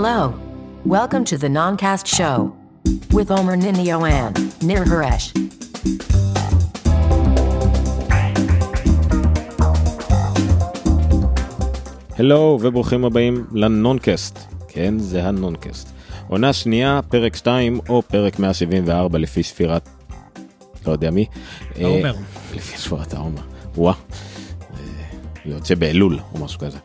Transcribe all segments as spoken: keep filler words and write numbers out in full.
Hello. Welcome to the Noncast show with Omer Nini and Nir Haresh. הלו וברוכים הבאים לנונקאסט. כן, זה הנונקאסט. עונה שנייה, פרק שתיים או פרק מאה שבעים וארבע לפי שפירת, לא יודע מי. העומר. לפי שפירת העומר. וואה. יוצא באלול או משהו כזה.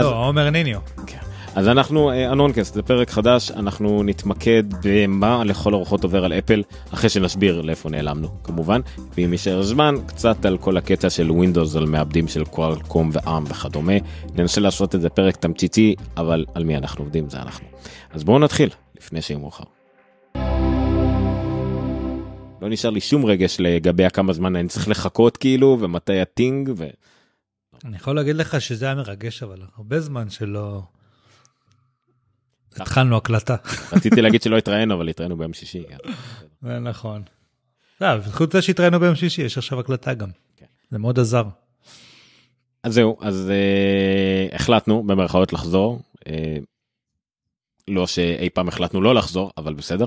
לא, עומר ניניו. כן. אז אנחנו, הנונקאסט, זה פרק חדש, אנחנו נתמקד במה לכל אורחות עובר על אפל, אחרי שנסביר לאיפה נעלמנו, כמובן, ואם יישאר זמן, קצת על כל הקטע של ווינדוס, על מעבדים של קואלקום ועם וכדומה, ננסה לעשות את זה פרק תמציתי, אבל על מי אנחנו עובדים, זה אנחנו. אז בואו נתחיל, לפני שיהיה מאוחר. לא נשאר לי שום רגש לגבי כמה זמן אני צריך לחכות כאילו, ומתי הטינג, ו... אני יכול להגיד לך שזה היה מרגש, אבל הרבה זמן שלא... התחלנו הקלטה. רציתי להגיד שלא התראינו, אבל התראינו ביום שישי. זה נכון. לא, בזכות זה שהתראינו ביום שישי, יש עכשיו הקלטה גם. זה מאוד עזר. אז זהו, אז החלטנו במרכאות לחזור. לא שאי פעם החלטנו לא לחזור, אבל בסדר.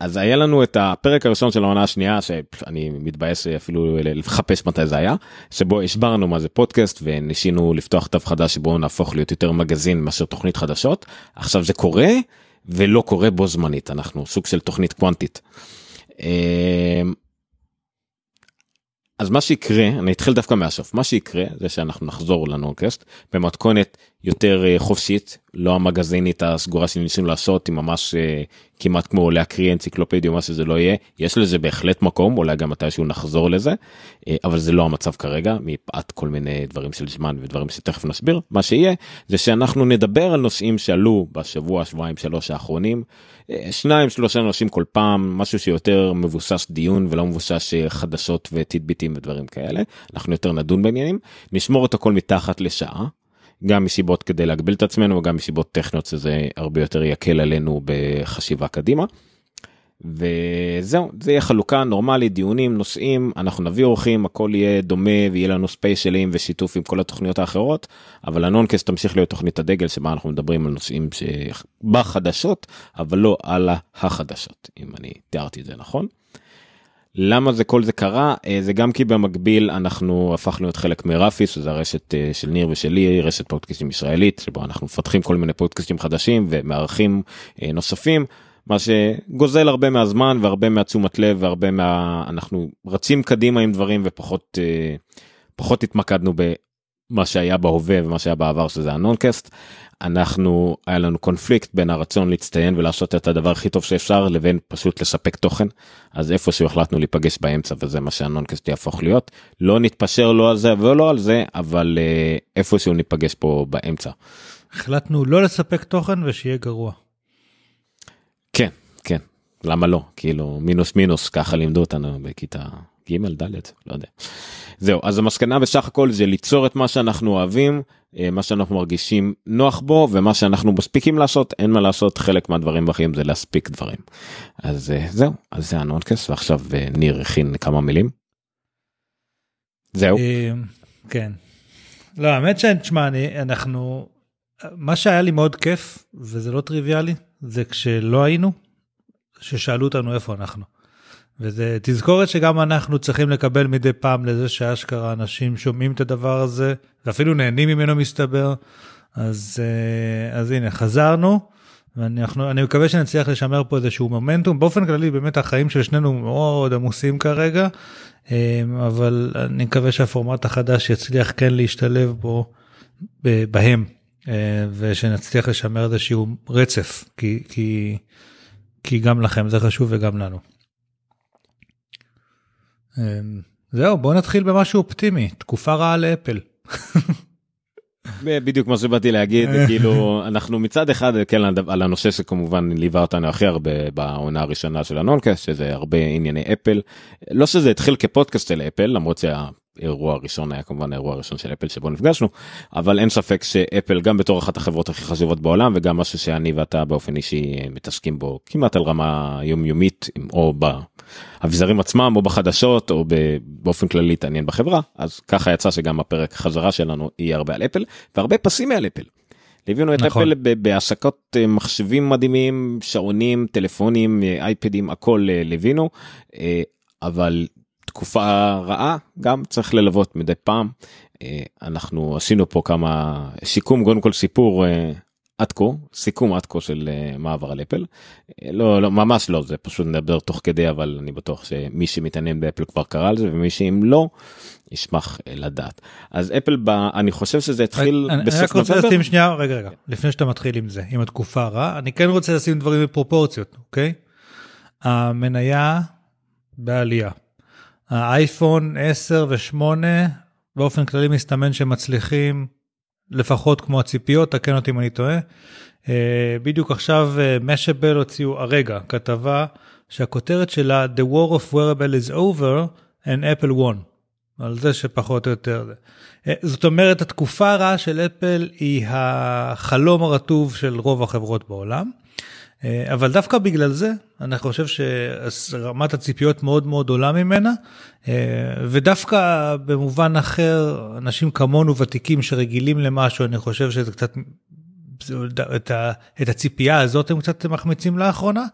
אז היה לנו את הפרק הראשון של העונה השנייה, שאני מתבייש אפילו לחפש מתי זה היה, שבו השברנו מה זה פודקאסט, וניסינו לפתוח תו חדש שבו נהפוך להיות יותר מגזין מאשר תוכנית חדשות. עכשיו זה קורה, ולא קורה בו זמנית, אנחנו סוג של תוכנית קוונטית. אז מה שיקרה, אני אתחיל דווקא מהסוף, מה שיקרה זה שאנחנו נחזור לנונקאסט, במתכונת יותר חופשית, לא המגזינית הסגורה שניסינו לעשות, היא ממש כמעט כמו להקריא אנציקלופדיה, מה שזה לא יהיה, יש לזה בהחלט מקום, אולי גם מתישהו נחזור לזה, אבל זה לא המצב כרגע, מפאת כל מיני דברים של זמן ודברים שתכף נסביר, מה שיהיה זה שאנחנו נדבר על נושאים שעלו בשבוע, שבועיים, שלוש האחרונים, שניים, שלושה נושאים כל פעם, משהו שיותר מבוסס דיון ולא מבוסס חדשות ותדביטים ודברים כאלה, אנחנו יותר נדון בעניינים, נשמור את הכל מתחת לשעה, גם מסיבות כדי להגביל את עצמנו, וגם מסיבות טכניות, שזה הרבה יותר יקל עלינו בחשיבה קדימה, וזהו, זה יהיה חלוקה נורמלית, דיונים, נושאים, אנחנו נביא אורחים, הכל יהיה דומה, ויהיה לנו ספיישלים ושיתוף עם כל התוכניות האחרות, אבל הנונקאסט תמשיך להיות תוכנית הדגל, שבה אנחנו מדברים על נושאים שבחדשות, אבל לא על החדשות, אם אני תיארתי את זה נכון. למה זה כל זה קרה? זה גם כי במקביל אנחנו הפכנו את חלק מרפי, שזה הרשת של ניר ושלי, רשת פודקאסטים ישראלית, שבו אנחנו מפתחים כל מיני פודקאסטים חדשים ומערכים נוספים, מה שגוזל הרבה מהזמן והרבה מהתשומת לב, והרבה מה... אנחנו רצים קדימה עם דברים ופחות פחות התמקדנו במה שהיה בהווה ומה שהיה בעבר, שזה הנונקאסט. אנחנו, היה לנו קונפליקט בין הרצון להצטיין ולעשות את הדבר הכי טוב שאפשר, לבין פשוט לספק תוכן, אז איפשהו החלטנו להיפגש באמצע, וזה מה שהנונקאסט יהפוך להיות, לא נתפשר לא על זה ולא על זה, אבל איפשהו ניפגש פה באמצע. החלטנו לא לספק תוכן ושיהיה גרוע. כן, כן, למה לא? כאילו מינוס מינוס, ככה לימדו אותנו בכיתה... גימל דלת, לא יודע. זהו, אז המסקנה בסך הכל זה ליצור את מה שאנחנו אוהבים, מה שאנחנו מרגישים נוח בו, ומה שאנחנו מספיקים לעשות, אין מה לעשות, חלק מהדברים בחיים זה להספיק דברים. אז זהו, אז זה הנונקאסט, ועכשיו ניר הכין כמה מילים. זהו. כן. לא, האמת שתשמע, אנחנו, מה שהיה לי מאוד כיף, וזה לא טריוויאלי, זה כשלא היינו, ששאלו אותנו איפה אנחנו. וזה תזכורת שגם אנחנו צריכים לקבל מדי פעם לזה שאשכרה אנשים שומעים את הדבר הזה, ואפילו נהנים ממנו מסתבר, אז, אז הנה, חזרנו, ואנחנו, אני מקווה שנצליח לשמר פה איזשהו מומנטום, באופן כללי באמת החיים של שנינו מאוד עמוסים כרגע, אבל אני מקווה שהפורמט החדש יצליח כן להשתלב בו, בהם, ושנצליח לשמר איזשהו רצף, כי, כי, כי גם לכם זה חשוב וגם לנו. זהו, בואו נתחיל במשהו אופטימי, תקופה רעה לאפל. בדיוק מה שבאתי להגיד, כאילו, אנחנו מצד אחד, כן, על הנושא שכמובן ליווה אותנו הכי הרבה בעונה הראשונה של הנונקאסט, שזה הרבה ענייני אפל, לא שזה התחיל כפודקאסט של אפל, למרות שהאירוע הראשון היה כמובן האירוע הראשון של אפל שבו נפגשנו, אבל אין ספק שאפל גם בתור אחת החברות הכי חשובות בעולם, וגם משהו שאני ואתה באופן אישי מתעסקים בו כמעט על רמה יומיומית, או ב... אביזרים עצמם, או בחדשות, או באופן כללי התעניין בחברה, אז ככה יצא שגם הפרק החזרה שלנו יהיה הרבה על אפל, והרבה פסים על אפל. הביאו את אפל בהשקות מחשבים מדהימים, שעונים, טלפונים, אייפדים, הכל הביאו, אבל תקופה רעה גם צריך ללוות מדי פעם. אנחנו עשינו פה כמה שיקום, קודם כל סיפור עד כה, סיכום עד כה של מעבר על אפל. לא, לא, ממש לא, זה פשוט נדבר תוך כדי, אבל אני בטוח שמי שמתעניין באפל כבר קרא על זה, ומי שאם לא, ישמח לדעת. אז אפל, אני חושב שזה התחיל בסוף נובמבר. אני רק רוצה לשים שנייה, רגע, רגע, לפני שאתה מתחיל עם זה, עם התקופה הרעה, אני כן רוצה לשים דברים בפרופורציות, אוקיי? המניה בעלייה. האייפון עשר ו-שמונה, באופן כללי מסתמן שמצליחים, לפחות כמו הציפיות, תקן אותי אם אני טועה. בדיוק עכשיו משבל הוציאו הרגע כתבה שהכותרת שלה The War of Wearable is Over and Apple Won. על זה שפחות או יותר. זאת אומרת, התקופה הרעה של אפל היא החלום הרטוב של רוב החברות בעולם. אבל דווקא בגלל זה, אני חושב שרמת הציפיות מאוד מאוד עולה ממנה, ודווקא במובן אחר, אנשים כמונו ותיקים שרגילים למשהו, אני חושב שזה קצת, את הציפייה הזאת הם קצת מחמיצים לאחרונה,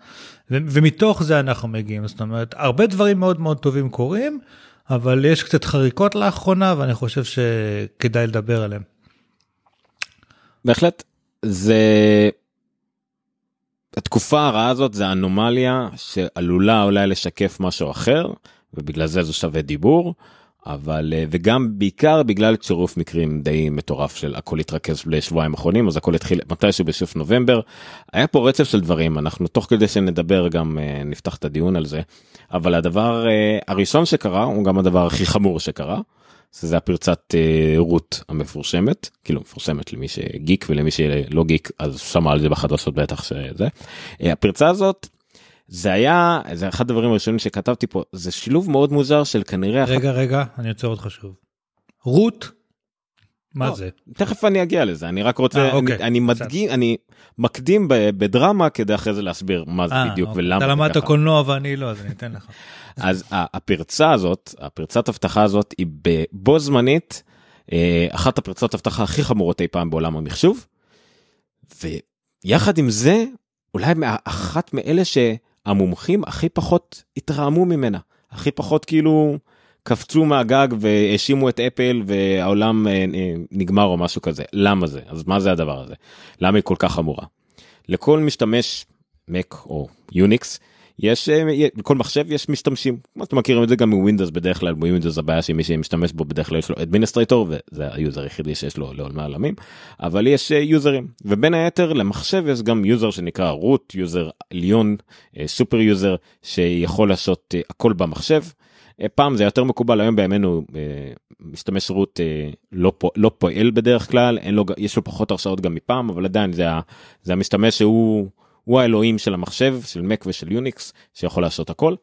ומתוך זה אנחנו מגיעים, זאת אומרת, הרבה דברים מאוד מאוד טובים קורים, אבל יש קצת חריקות לאחרונה, ואני חושב שכדאי לדבר עליהם. בהחלט, זה... התקופה הרעה הזאת זה אנומליה שעלולה אולי לשקף משהו אחר, ובגלל זה זה שווה דיבור, אבל, וגם בעיקר בגלל צירוף מקרים די מטורף של הכל התרכז לשבועיים האחרונים, אז הכל התחיל מתישהו בסוף נובמבר, היה פה רצף של דברים, אנחנו תוך כדי שנדבר גם נפתח את הדיון על זה, אבל הדבר הראשון שקרה הוא גם הדבר הכי חמור שקרה, זה הפרצת רות המפורסמת, כאילו מפורסמת למי שגיק ולמי שלא גיק, אז שמע על זה בחדשות בטח שזה. הפרצה הזאת, זה היה, זה אחד הדברים הראשונים שכתבתי פה, זה שילוב מאוד מוזר של כנראה... רגע, רגע, אני יוצא עוד חשוב. רות, מה זה? תכף אני אגיע לזה, אני רק רוצה, אני מקדים בדרמה כדי אחרי זה להסביר מה זה בדיוק ולמה. אתה למדת קולנוע ואני לא, אז אני אתן לך. אז הפרצה הזאת, הפרצת הבטחה הזאת, היא בו זמנית, אחת הפרצות הבטחה הכי חמורות אי פעם בעולם המחשוב, ויחד עם זה, אולי אחת מאלה שהמומחים הכי פחות התרעמו ממנה, הכי פחות כאילו קפצו מהגג והאשימו את אפל והעולם נגמר או משהו כזה. למה זה? אז מה זה הדבר הזה? למה היא כל כך חמורה? לכל משתמש מק או יוניקס, יש, בכל מחשב יש משתמשים, אתם מכירים את זה גם מווינדוס בדרך כלל, בווינדוס הבעיה שמי שמשתמש בו בדרך כלל יש לו אדמיניסטרייטור, וזה היוזר היחידי שיש לו לעולם העולמים, אבל יש יוזרים, ובין היתר למחשב יש גם יוזר שנקרא רות, יוזר עליון, סופר יוזר, שיכול לעשות הכל במחשב, פעם זה יותר מקובל, היום בימינו משתמש רות לא, לא פועל בדרך כלל, אין לו, יש לו פחות הרשאות גם מפעם, אבל עדיין זה, זה המשתמש שהוא... הוא האלוהים של המחשב, של מק ושל יוניקס, שיכול לעשות הכל,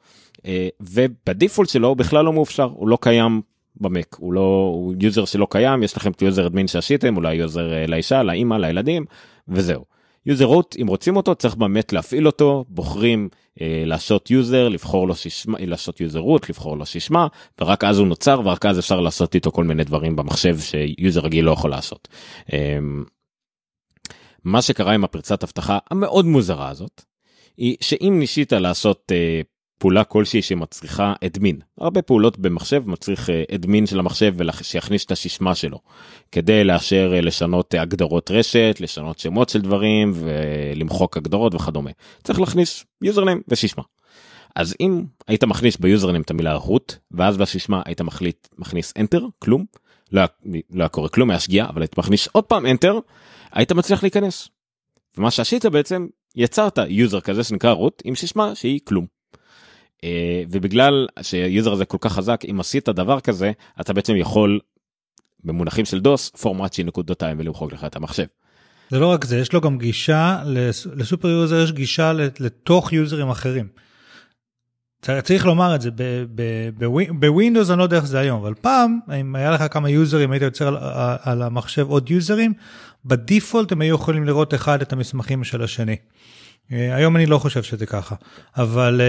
ובדיפולט שלו הוא בכלל לא מאופשר, הוא לא קיים במק, הוא לא, הוא יוזר שלא קיים, יש לכם את יוזר אדמין שעשיתם, אולי יוזר לאישה, לאמא, לילדים, וזהו. יוזר רות, אם רוצים אותו, צריך באמת להפעיל אותו, בוחרים אה, לעשות יוזר, לבחור לו שישמה, לעשות יוזר רות, לבחור לו שישמה, ורק אז הוא נוצר, ורק אז אפשר לעשות איתו כל מיני דברים במחשב, שיוזר רגיל לא יכול לעשות. אה, מה שקרה עם הפרצת הבטחה המאוד מוזרה הזאת, היא שאם ניסית לעשות אה, פעולה כלשהי שמצריכה אדמין, הרבה פעולות במחשב מצריך אה, אדמין של המחשב ושיכניס את השישמה שלו, כדי לאשר אה, לשנות אה, הגדרות רשת, לשנות שמות של דברים, ולמחוק הגדרות וכדומה. צריך להכניס יוזרניים ושישמה. אז אם היית מכניס ביוזרניים את המילה רות, ואז בשישמה היית מחליט, מכניס enter, כלום, לא, לא קורה כלום, היה שגיעה, אבל היית מכניס עוד פעם enter, היית מצליח להיכנס. ומה שעשית בעצם, יצרת יוזר כזה שנקרא רות, עם שישמה שהיא כלום. ובגלל שהיוזר הזה כל כך חזק, אם עשית דבר כזה, אתה בעצם יכול, במונחים של דוס, פורמט שהיא נקודותיים ולמחוק לך את המחשב. זה לא רק זה, יש לו גם גישה, לסופר יוזר יש גישה לתוך יוזרים אחרים. צריך לומר את זה, בווינדוס אני לא יודע איך זה היום, אבל פעם, אם היה לך כמה יוזרים, היית יוצר על, על המחשב עוד יוזרים, בדיפולט הם היו יכולים לראות אחד את המסמכים של השני. היום אני לא חושב שזה ככה, אבל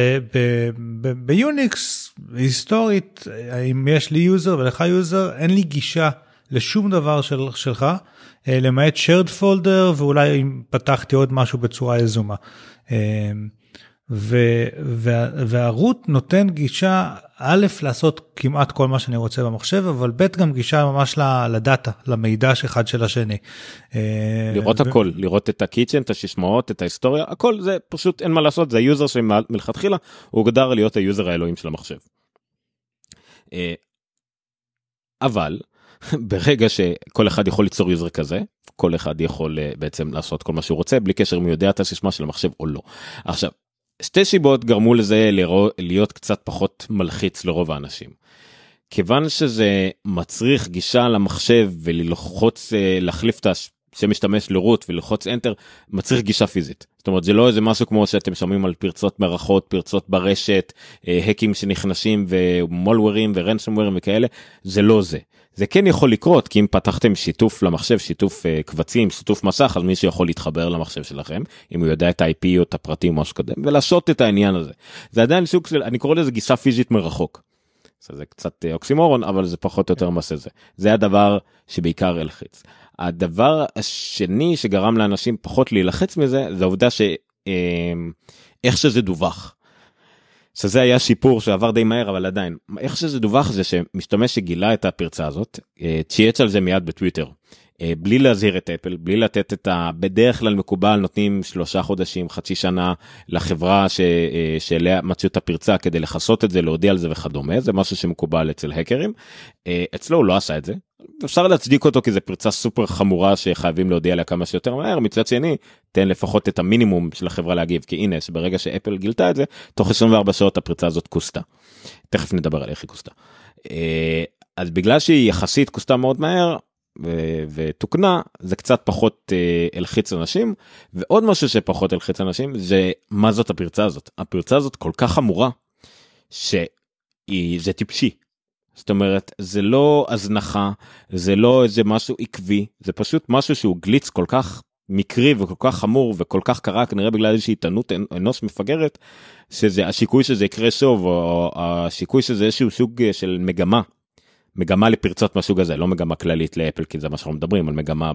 ביוניקס, היסטורית, אם יש לי יוזר ולך יוזר, אין לי גישה לשום דבר של, שלך, למעט shared folder, ואולי אם פתחתי עוד משהו בצורה יזומה. והרוט נותן גישה, א', לעשות כמעט כל מה שאני רוצה במחשב, אבל ב', גם גישה ממש לדאטה, למידע שאחד של השני. לראות הכל, לראות את הקיצ'ן, את השישמעות, את ההיסטוריה, הכל זה פשוט אין מה לעשות, זה היוזר שמלכתחילה, הוא גדר להיות היוזר האלוהים של המחשב. אבל, ברגע שכל אחד יכול ליצור יוזר כזה, כל אחד יכול בעצם לעשות כל מה שהוא רוצה, בלי קשר מי יודע את השישמה של המחשב או לא. עכשיו, שתי שיבות גרמו לזה להיות קצת פחות מלחיץ לרוב האנשים. כיוון שזה מצריך גישה למחשב וללחוץ, להחליף את שמשתמש לרוט וללחוץ enter, מצריך גישה פיזית. זאת אומרת, זה לא איזה משהו כמו שאתם שומעים על פרצות מרחוק, פרצות ברשת, האקים שנכנסים ומולוורים ורנסומוורים וכאלה, זה לא זה. זה כן יכול לקרות, כי אם פתחתם שיתוף למחשב, שיתוף קבצים, שיתוף מסך, אז מישהו יכול להתחבר למחשב שלכם, אם הוא יודע את ה-איי פי או את הפרטים או משהו כזה, ולעשות את העניין הזה. זה עדיין סוג של, אני קורא לזה גישה פיזית מרחוק. זה קצת אוקסימורון, אבל זה פחות או יותר מעשה זה. זה הדבר שבעיקר הלחיץ. הדבר השני שגרם לאנשים פחות להילחץ מזה, זה העובדה ש... איך שזה דווח. שזה היה שיפור שעבר די מהר, אבל עדיין. איך שזה דווח זה שמשתמש שגילה את הפרצה הזאת, צייץ על זה מיד בטוויטר. בלי להזהיר את אפל, בלי לתת את ה... בדרך כלל מקובל נותנים שלושה חודשים, חצי שנה לחברה ש... שאליה מצאו את הפרצה כדי לחסות את זה, להודיע על זה וכדומה, זה משהו שמקובל אצל האקרים, אצלו הוא לא עשה את זה, אפשר להצדיק אותו כי זה פרצה סופר חמורה שחייבים להודיע לה כמה שיותר מהר, מצד שני, תן לפחות את המינימום של החברה להגיב, כי הנה, שברגע שאפל גילתה את זה, תוך עשרים וארבע שעות הפרצה הזאת כוסתה, תכף נדבר על איך היא כוסתה, אז בגלל שהיא יחסית כוסתה מאוד מהר, ותוקנה, זה קצת פחות הלחיץ אנשים, ועוד משהו שפחות הלחיץ אנשים, זה מה זאת הפרצה הזאת? הפרצה הזאת כל כך חמורה, שזה טיפשי. זאת אומרת, זה לא הזנחה, זה לא איזה משהו עקבי, זה פשוט משהו שהוא גליץ כל כך מקרי וכל כך חמור וכל כך קרה, כנראה בגלל איזושהי התענות אנוש מפגרת, שהשיקוי שזה יקרה שוב, או השיקוי שזה איזשהו סוג של מגמה, מגמה לפרצות מהסוג הזה, לא מגמה כללית לאפל, כי זה מה שאנחנו מדברים, על מגמה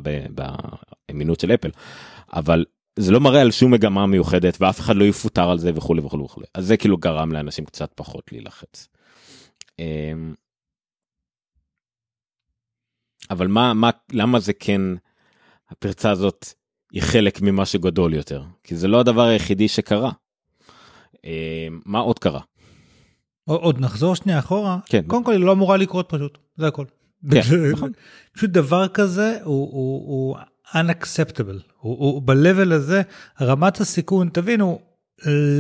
באמינות של אפל, אבל זה לא מראה על שום מגמה מיוחדת, ואף אחד לא יפוטר על זה וכו' וכו' וכו'. אז זה כאילו גרם לאנשים קצת פחות להילחץ. אבל מה, מה, למה זה כן, הפרצה הזאת היא חלק ממה שגדול יותר? כי זה לא הדבר היחידי שקרה. מה עוד קרה? עוד נחזור שנייה אחורה, כן. קודם כל היא לא אמורה לקרות פשוט, זה הכל. כן, נכון. פשוט דבר כזה הוא, הוא, הוא unacceptable, הוא, הוא ב-level הזה, רמת הסיכון, תבינו,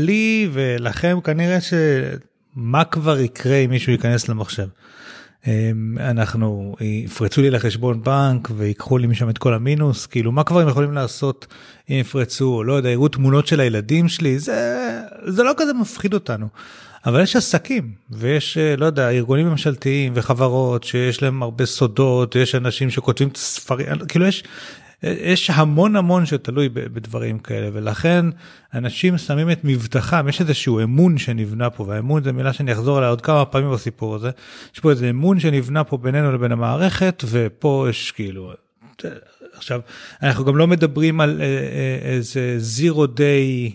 לי ולכם כנראה שמה כבר יקרה אם מישהו ייכנס למחשב. אנחנו, יפרצו לי לחשבון בנק ויקחו לי משם את כל המינוס, כאילו מה כבר הם יכולים לעשות אם יפרצו, או לא יודע, יראו תמונות של הילדים שלי, זה, זה לא כזה מפחיד אותנו. אבל יש עסקים, ויש, לא יודע, ארגונים ממשלתיים וחברות שיש להם הרבה סודות, יש אנשים שכותבים את הספרים, כאילו יש, יש המון המון שתלוי בדברים כאלה, ולכן אנשים שמים את מבטחם, יש איזשהו אמון שנבנה פה, והאמון זה מילה שאני אחזור עליה עוד כמה פעמים בסיפור הזה, יש פה איזה אמון שנבנה פה בינינו לבין המערכת, ופה יש כאילו... עכשיו, אנחנו גם לא מדברים על איזה זירו דיי...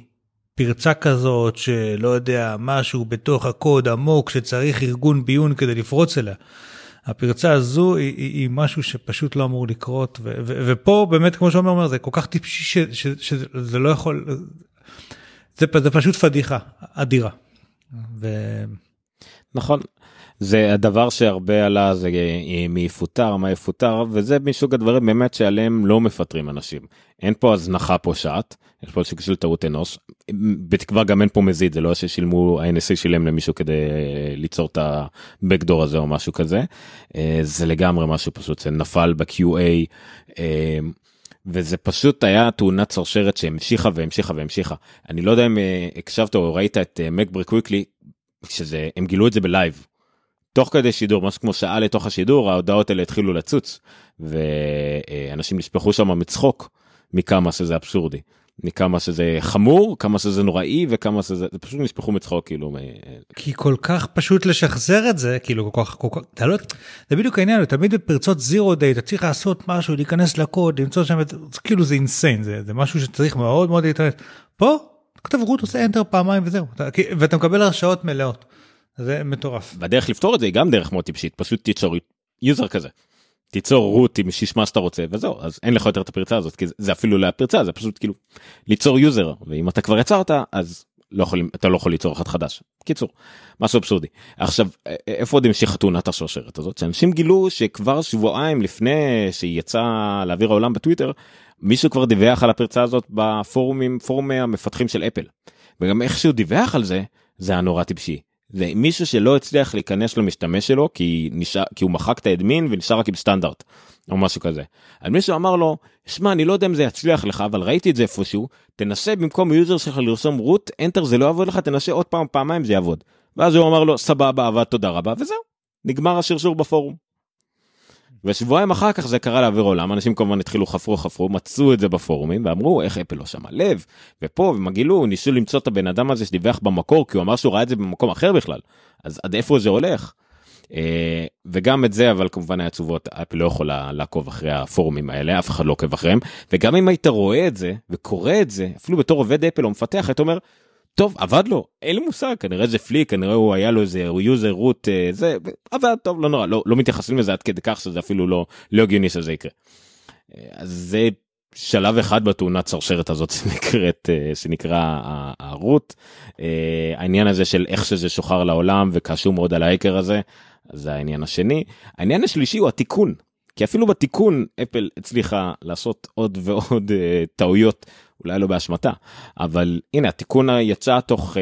פרצה כזאת שלא יודע משהו בתוך הקוד עמוק שצריך ארגון ביון כדי לפרוץ אליה. הפרצה הזו היא, היא, היא משהו שפשוט לא אמור לקרות, ו, ו, ופה באמת כמו שאומר אומר, זה כל כך טיפשי שזה לא יכול, זה, זה פשוט פדיחה, אדירה. ו... נכון, זה הדבר שהרבה עלה, זה מי יפוטר, מה יפוטר, וזה משוק הדברים באמת שעליהם לא מפטרים אנשים. אין פה הזנחה פושעת, יש פה שוק של טעות אנוש, בתקווה גם אין פה מזיד, זה לא ששילמו, ה-אן אס איי שילם למישהו כדי ליצור את הבקדור הזה או משהו כזה, זה לגמרי משהו פשוט, זה נפל ב-קיו איי, וזה פשוט היה תאונת שרשרת שהמשיכה והמשיכה והמשיכה. אני לא יודע אם הקשבת או ראית את MacBreak Weekly, שזה, הם גילו את זה בלייב, תוך כדי שידור, משהו כמו שעה לתוך השידור, ההודעות האלה התחילו לצוץ, ואנשים נשפחו שם מצחוק, מכמה שזה אבסורדי, מכמה שזה חמור, כמה שזה נוראי, וכמה שזה, זה פשוט נספחו מצחוק, כאילו, כי כל כך פשוט לשחזר את זה, כאילו, כל כך, כל כך, אתה לא, זה בדיוק העניין, תמיד בפרצות זירו דיי, אתה צריך לעשות משהו, להיכנס לקוד, למצוא שם, כאילו זה אינסיין, זה, זה משהו שצריך מאוד מאוד להתאנט. פה, כתב רות, עושה enter פעמיים וזהו, ואתה מקבל הרשאות מלאות. זה מטורף. והדרך לפתור את זה היא גם דרך מאוד טיפשית, פשוט תיצור יוזר כזה. תיצור רות עם שישמה שאתה רוצה, וזהו, אז אין לך יותר את הפרצה הזאת, כי זה אפילו לא הפרצה, זה פשוט כאילו ליצור יוזר, ואם אתה כבר יצרת, אז לא יכול, אתה לא יכול ליצור אחד חדש. קיצור, משהו אבסורדי. עכשיו, איפה עוד המשיך תאונת השושרת הזאת? שאנשים גילו שכבר שבועיים לפני שהיא יצאה לאוויר העולם בטוויטר, מישהו כבר דיווח על הפרצה הזאת בפורומים, פורומי המפתחים של אפל. וגם איך שהוא דיווח על זה, זה הנורא טיפשי. זה מישהו שלא הצליח להיכנס למשתמש שלו, כי, נשאר, כי הוא מחק את האדמין ונשאר רק עם סטנדרט, או משהו כזה. אז מישהו אמר לו, שמע, אני לא יודע אם זה יצליח לך, אבל ראיתי את זה איפשהו, תנסה במקום יוזר שלך לרשום רות, enter זה לא יעבוד לך, תנסה עוד פעם, פעמיים זה יעבוד. ואז הוא אמר לו, סבבה, עבד, תודה רבה, וזהו, נגמר השרשור בפורום. ושבועיים אחר כך זה קרה לאוויר העולם, אנשים כמובן התחילו חפרו חפרו, מצאו את זה בפורומים, ואמרו איך אפל לא שמה לב, ופה, ומגילו, ניסו למצוא את הבן אדם הזה שדיווח במקור, כי הוא אמר שהוא ראה את זה במקום אחר בכלל, אז עד איפה זה הולך? וגם את זה, אבל כמובן היה תשובות, אפל לא יכולה לעקוב אחרי הפורומים האלה, אף אחד לא עוקב אחריהם, וגם אם היית רואה את זה, וקורא את זה, אפילו בתור עובד אפל או מפתח, היית אומר, טוב, עבד לו, אין לי מושג, כנראה זה פליק, כנראה הוא היה לו איזה יוזר רות, זה, עבד, טוב, לא נורא, לא, לא מתייחסים לזה עד כדי כך, שזה אפילו לא, לא הגיוני שזה יקרה. אז זה שלב אחד בתאונת שרשרת הזאת, שנקראת, שנקרא הרות, העניין הזה של איך שזה שוחר לעולם, וקשור מאוד על ההאקר הזה, זה העניין השני. העניין השלישי הוא התיקון, כי אפילו בתיקון, אפל הצליחה לעשות עוד ועוד טעויות, אולי לא באשמתה, אבל הנה, התיקון יצא תוך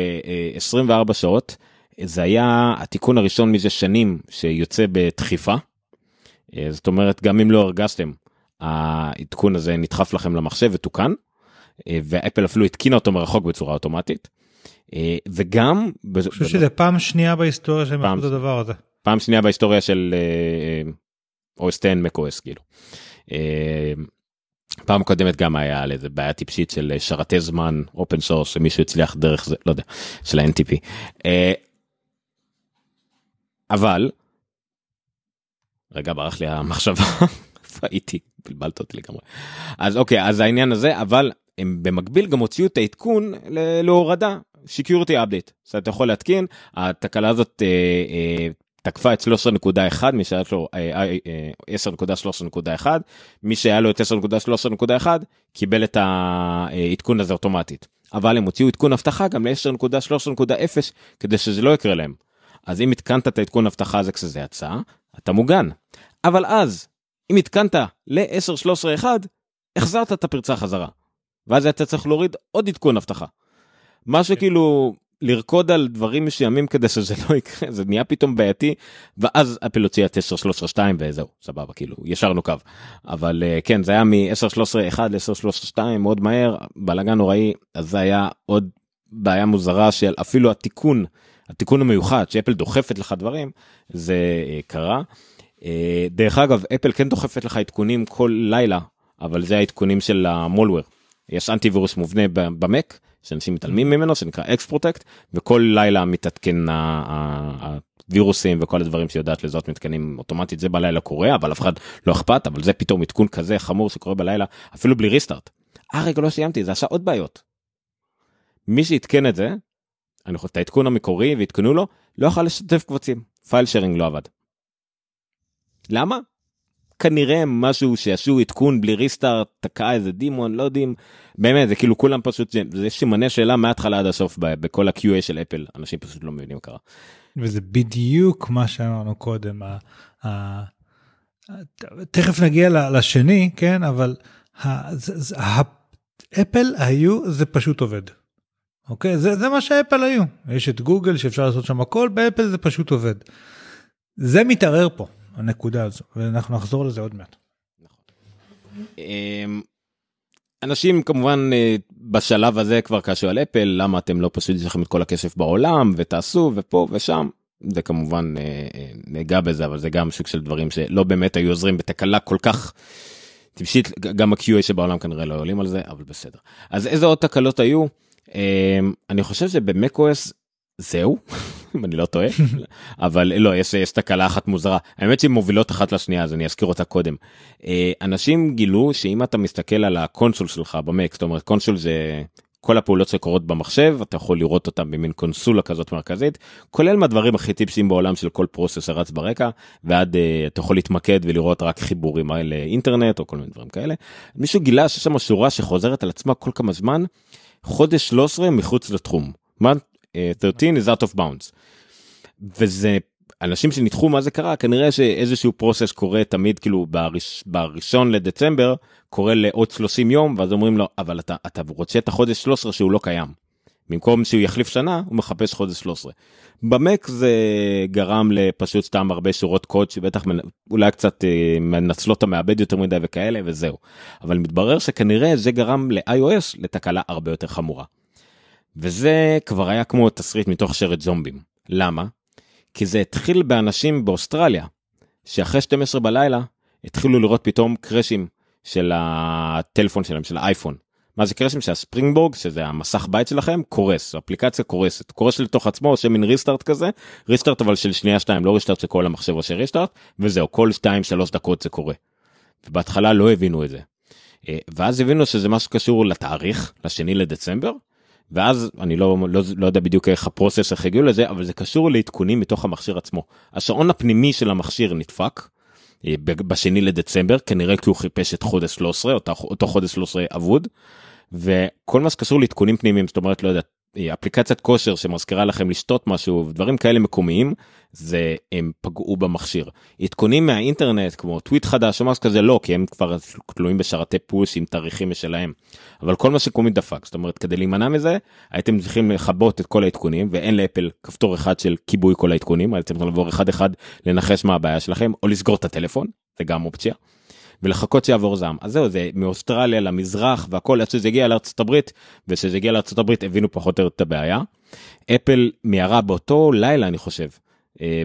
עשרים וארבע שעות, זה היה התיקון הראשון מזה שנים שיוצא בדחיפה, זאת אומרת, גם אם לא הרגשתם, התיקון הזה נדחף לכם למחשב ותוקן, ואפל אפילו התקינה אותו מרחוק בצורה אוטומטית, וגם... אני חושב שזה פעם שנייה בהיסטוריה של פעם, הדבר הזה. פעם שנייה בהיסטוריה של או אס עשר מקו-אס, כאילו. פעם קודמת גם היה על איזה בעיה טיפשית של שרתי זמן, אופן סורס, שמישהו הצליח דרך זה, לא יודע, של ה-אן טי פי. אבל, רגע, ברח לי המחשבה, הייתי, בלבלת אותי לגמרי. אז אוקיי, אז העניין הזה, אבל הם במקביל גם הוציאו את העדכון להורדה, security update, אז אתה יכול להתקין, התקלה הזאת תקפה את שלוש נקודה אחת, מי שהיה לו עשר נקודה שלוש נקודה אחת, מי שהיה לו את עשר נקודה שלוש נקודה אחת, קיבל את העדכון הזה אוטומטית. אבל הם הוציאו עדכון הבטחה גם ל-עשר נקודה שלוש נקודה אפס, כדי שזה לא יקרה להם. אז אם התקנת את העדכון הבטחה הזה כשזה יצא, אתה מוגן. אבל אז, אם התקנת ל-עשר נקודה שלוש נקודה אחת, החזרת את הפרצה חזרה. ואז אתה צריך להוריד עוד עדכון הבטחה. מה שכאילו... לרקוד על דברים משיימים כדי שזה לא יקרה, זה נהיה פתאום בעייתי, ואז אפל הוציאה עשר נקודה שלוש נקודה שתיים וזהו, סבבה, כאילו, ישרנו קו. אבל כן, זה היה מ-עשר נקודה שלוש נקודה אחת ל-עשר נקודה שלוש נקודה שתיים, מאוד מהר, בלגן נוראי, אז זה היה עוד בעיה מוזרה של אפילו התיקון, התיקון המיוחד, שאפל דוחפת לך דברים, זה קרה. דרך אגב, אפל כן דוחפת לך עדכונים כל לילה, אבל זה העדכונים של המולוור. יש אנטיווירוס מובנה במק, שאנשים מתעלמים ממנו, שנקרא אקספרוטקט, וכל לילה מתעדכן הווירוסים וכל הדברים שיודעת לזאת מתקנים אוטומטית, זה בלילה קורה, אבל אף אחד לא אכפת, אבל זה פתאום עדכון כזה חמור שקורה בלילה, אפילו בלי ריסטארט. אה, רגע, לא סיימתי, זה עשה עוד בעיות. מי שהתקן את זה, אני חושב, את העדכון המקורי והתקנו לו, לא יכול לשתף קבצים, פייל שיירינג לא עבד. למה? כנראה משהו שישו עדכון בלי ריסטארט, תקע איזה דימון, לא יודעים, באמת, זה כאילו כולם פשוט, זה שמנה שאלה מההתחלה עד הסוף, בכל ה-קיו איי של אפל, אנשים פשוט לא מבינים קרה. וזה בדיוק מה שאמרנו קודם, תכף נגיע לשני, כן, אבל אפל היו, זה פשוט עובד. אוקיי? זה מה שאפל היו. יש את גוגל שאפשר לעשות שם הכל, באפל זה פשוט עובד. זה מתערר פה. הנקודה הזו, ואנחנו נחזור לזה עוד מעט. אנשים כמובן בשלב הזה כבר קשו על אפל, למה אתם לא פשוט ישלחים את כל הכסף בעולם, ותעשו, ופה ושם, זה כמובן נגע בזה, אבל זה גם שוק של דברים שלא באמת היו עוזרים בתקלה כל כך טיפשית, גם ה-קיו איי שבעולם כנראה לא עולים על זה, אבל בסדר. אז איזה עוד תקלות היו? אני חושב שבמקOS זהו, אם אני לא טועה, אבל לא, יש, יש תקלה אחת מוזרה. האמת שהן מובילות אחת לשנייה, אז אני אזכיר אותה קודם. אנשים גילו שאם אתה מסתכל על הקונסול שלך במק, זאת אומרת, קונסול זה כל הפעולות שקורות במחשב, אתה יכול לראות אותם במין קונסולה כזאת מרכזית, כולל מהדברים הכי טיפסיים בעולם של כל פרוסס שרץ ברקע, ועד אתה יכול להתמקד ולראות רק חיבורים האלה אינטרנט, או כל מיני דברים כאלה. מישהו גילה שיש שם שורה שחוזרת על עצמה כל כמה זמן, חודש שלוש עשרה מחוץ לתחום. מה? thirteen is out of bounds. וזה, אנשים שניתחו מה זה קרה, כנראה שאיזשהו פרוסס קורה תמיד, כאילו, בראש, בראשון לדצמבר, קורה לעוד שלושים יום, ואז אומרים לו, אבל אתה, אתה רוצה את החודש שלוש עשרה שהוא לא קיים. במקום שהוא יחליף שנה, הוא מחפש חודש שלוש עשרה. במק זה גרם לפשוט סתם הרבה שורות קוד, שבטח אולי קצת מנצלות המעבד יותר מדי וכאלה, וזהו. אבל מתברר שכנראה זה גרם ל-iOS לתקלה הרבה יותר חמורה. וזה כבר היה כמו תסריט מתוך שרת זומבים. למה? כי זה התחיל באנשים באוסטרליה, שאחרי שתים עשרה בלילה, התחילו לראות פתאום קרשים של הטלפון שלהם, של האייפון. מה זה קרשים? שהספרינגבורג, שזה המסך בית שלכם, קורס, האפליקציה קורסת, קורס לתוך עצמו, עושה מין ריסטארט כזה, ריסטארט אבל של שנייה שתיים, לא ריסטארט שכל המחשב עושה ריסטארט, וזהו, כל שתיים, שלוש דקות זה קורה. ובהתחלה לא הבינו את זה. ואז הבינו שזה משהו קשור לתאריך, לשני לדצמבר, ואז אני לא, לא, לא יודע בדיוק איך הפרוסס איך הגיעו לזה, אבל זה קשור להתכונים מתוך המכשיר עצמו. השעון הפנימי של המכשיר נדפק, בשני לדצמבר, כנראה כי הוא חיפש את חודש שלוש עשרה, אותו חודש שלוש עשרה עבוד, וכל מה שקשור להתכונים פנימיים, זאת אומרת, לא יודע, אפליקציית כושר שמזכירה לכם לשתות משהו, דברים כאלה מקומיים, זה הם פגעו במכשיר. התכונים מהאינטרנט, כמו טוויט חדש, או משהו כזה, לא, כי הם כבר תלויים בשרתי פוש עם תאריכים משלהם. אבל כל מה שקומי דפק, זאת אומרת, כדי להימנע מזה, הייתם צריכים לחבות את כל ההתכונים, ואין לאפל כפתור אחד של כיבוי כל ההתכונים, הייתם צריכים לעבור אחד אחד לנחש מה הבעיה שלכם, או לסגור את הטלפון, זה גם אופציה. ולחכות שיעבור זעם. אז זהו, זה מאוסטרליה למזרח והכל, עד שזה הגיע לארצות הברית, ושזה הגיע לארצות הברית הבינו פחות או יותר את הבעיה. אפל מיהרה באותו לילה, אני חושב,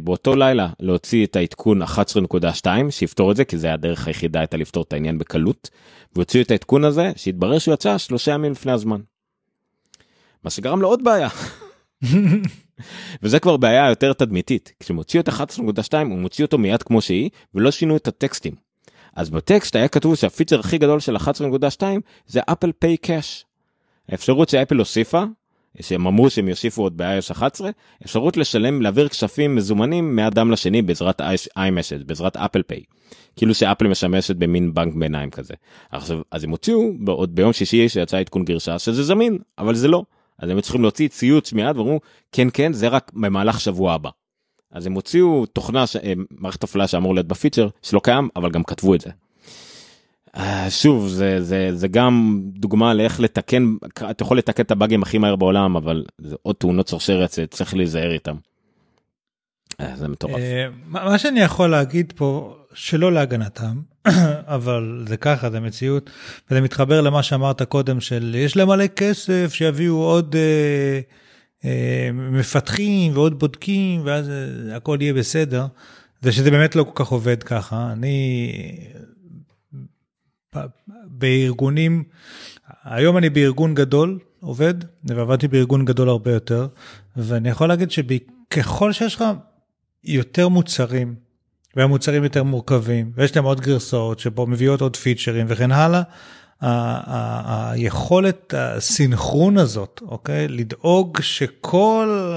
באותו לילה להוציא את העדכון אחת עשרה נקודה שתיים, שיפתור את זה, כי זה היה הדרך היחידה הייתה לפתור את העניין בקלות, והוציאו את העדכון הזה, שהתברר שהוא יצא שלושה ימים לפני הזמן. מה שגרם לו עוד בעיה. וזה כבר בעיה יותר תדמיתית. כשמוציאו את אחת עשרה נקודה שתיים, הוא מוציא אותו מיד כמו שהיא, ולא שינו את הטקסטים. אז בטקסט היה כתוב שהפיצ'ר הכי גדול של אחת עשרה נקודה שתיים זה Apple Pay Cash. האפשרות שאפל הוסיפה, שהם אמרו שהם יוסיפו עוד ב-iOS אחת עשרה, אפשרות לשלם, להעביר כספים מזומנים מאדם לשני בעזרת iMessage, בעזרת Apple Pay. כאילו שאפל משמשת במין בנק ביניים כזה. עכשיו, אז הם הוציאו עוד ביום שישי שיצא עדכון גרשה, שזה זמין, אבל זה לא. אז הם צריכים להוציא ציוץ מיד, ואמרו, כן, כן, זה רק במהלך שבוע הבא. אז הם הוציאו תוכנה, מערכת הפעלה שאמור להיות בפיצ'ר, שלא קיים, אבל גם כתבו את זה. שוב, זה, זה, זה גם דוגמה לאיך לתקן, אתה יכול לתקן את הבאגים הכי מהר בעולם, אבל זה עוד תאונות שרשרת, צריך להיזהר איתם. זה מטורף. מה שאני יכול להגיד פה, שלא להגנתם, אבל זה ככה, זה מציאות, וזה מתחבר למה שאמרת קודם, של יש להם מלא כסף, שיביאו עוד מפתחים ועוד בודקים, ואז הכל יהיה בסדר, זה שזה באמת לא כל כך עובד ככה. אני בארגונים, היום אני בארגון גדול עובד, ועבדתי בארגון גדול הרבה יותר, ואני יכול להגיד שככל שיש לך יותר מוצרים, והמוצרים יותר מורכבים, ויש להם עוד גרסאות שבו מביאות עוד פיצ'רים וכן הלאה, היכולת הסינכרון הזאת, אוקיי? לדאוג שכל,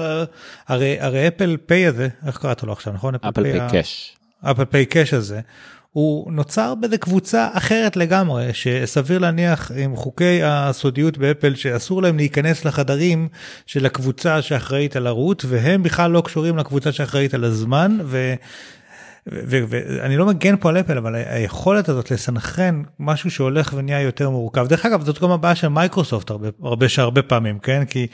הרי, הרי אפל פיי הזה, איך קראת לו עכשיו, נכון? אפל פיי קש. אפל פיי קש הזה, הוא נוצר באיזה קבוצה אחרת לגמרי, שסביר להניח עם חוקי הסודיות באפל, שאסור להם להיכנס לחדרים של הקבוצה שאחראית על ערוץ, והם בכלל לא קשורים לקבוצה שאחראית על הזמן, ו... ואני לא מגן פה על אפל, אבל היכולת הזאת לסנכרן משהו שהולך ונהיה יותר מורכב. דרך אגב, זאת גם הבעיה של מייקרוסופט הרבה פעמים, כן? כי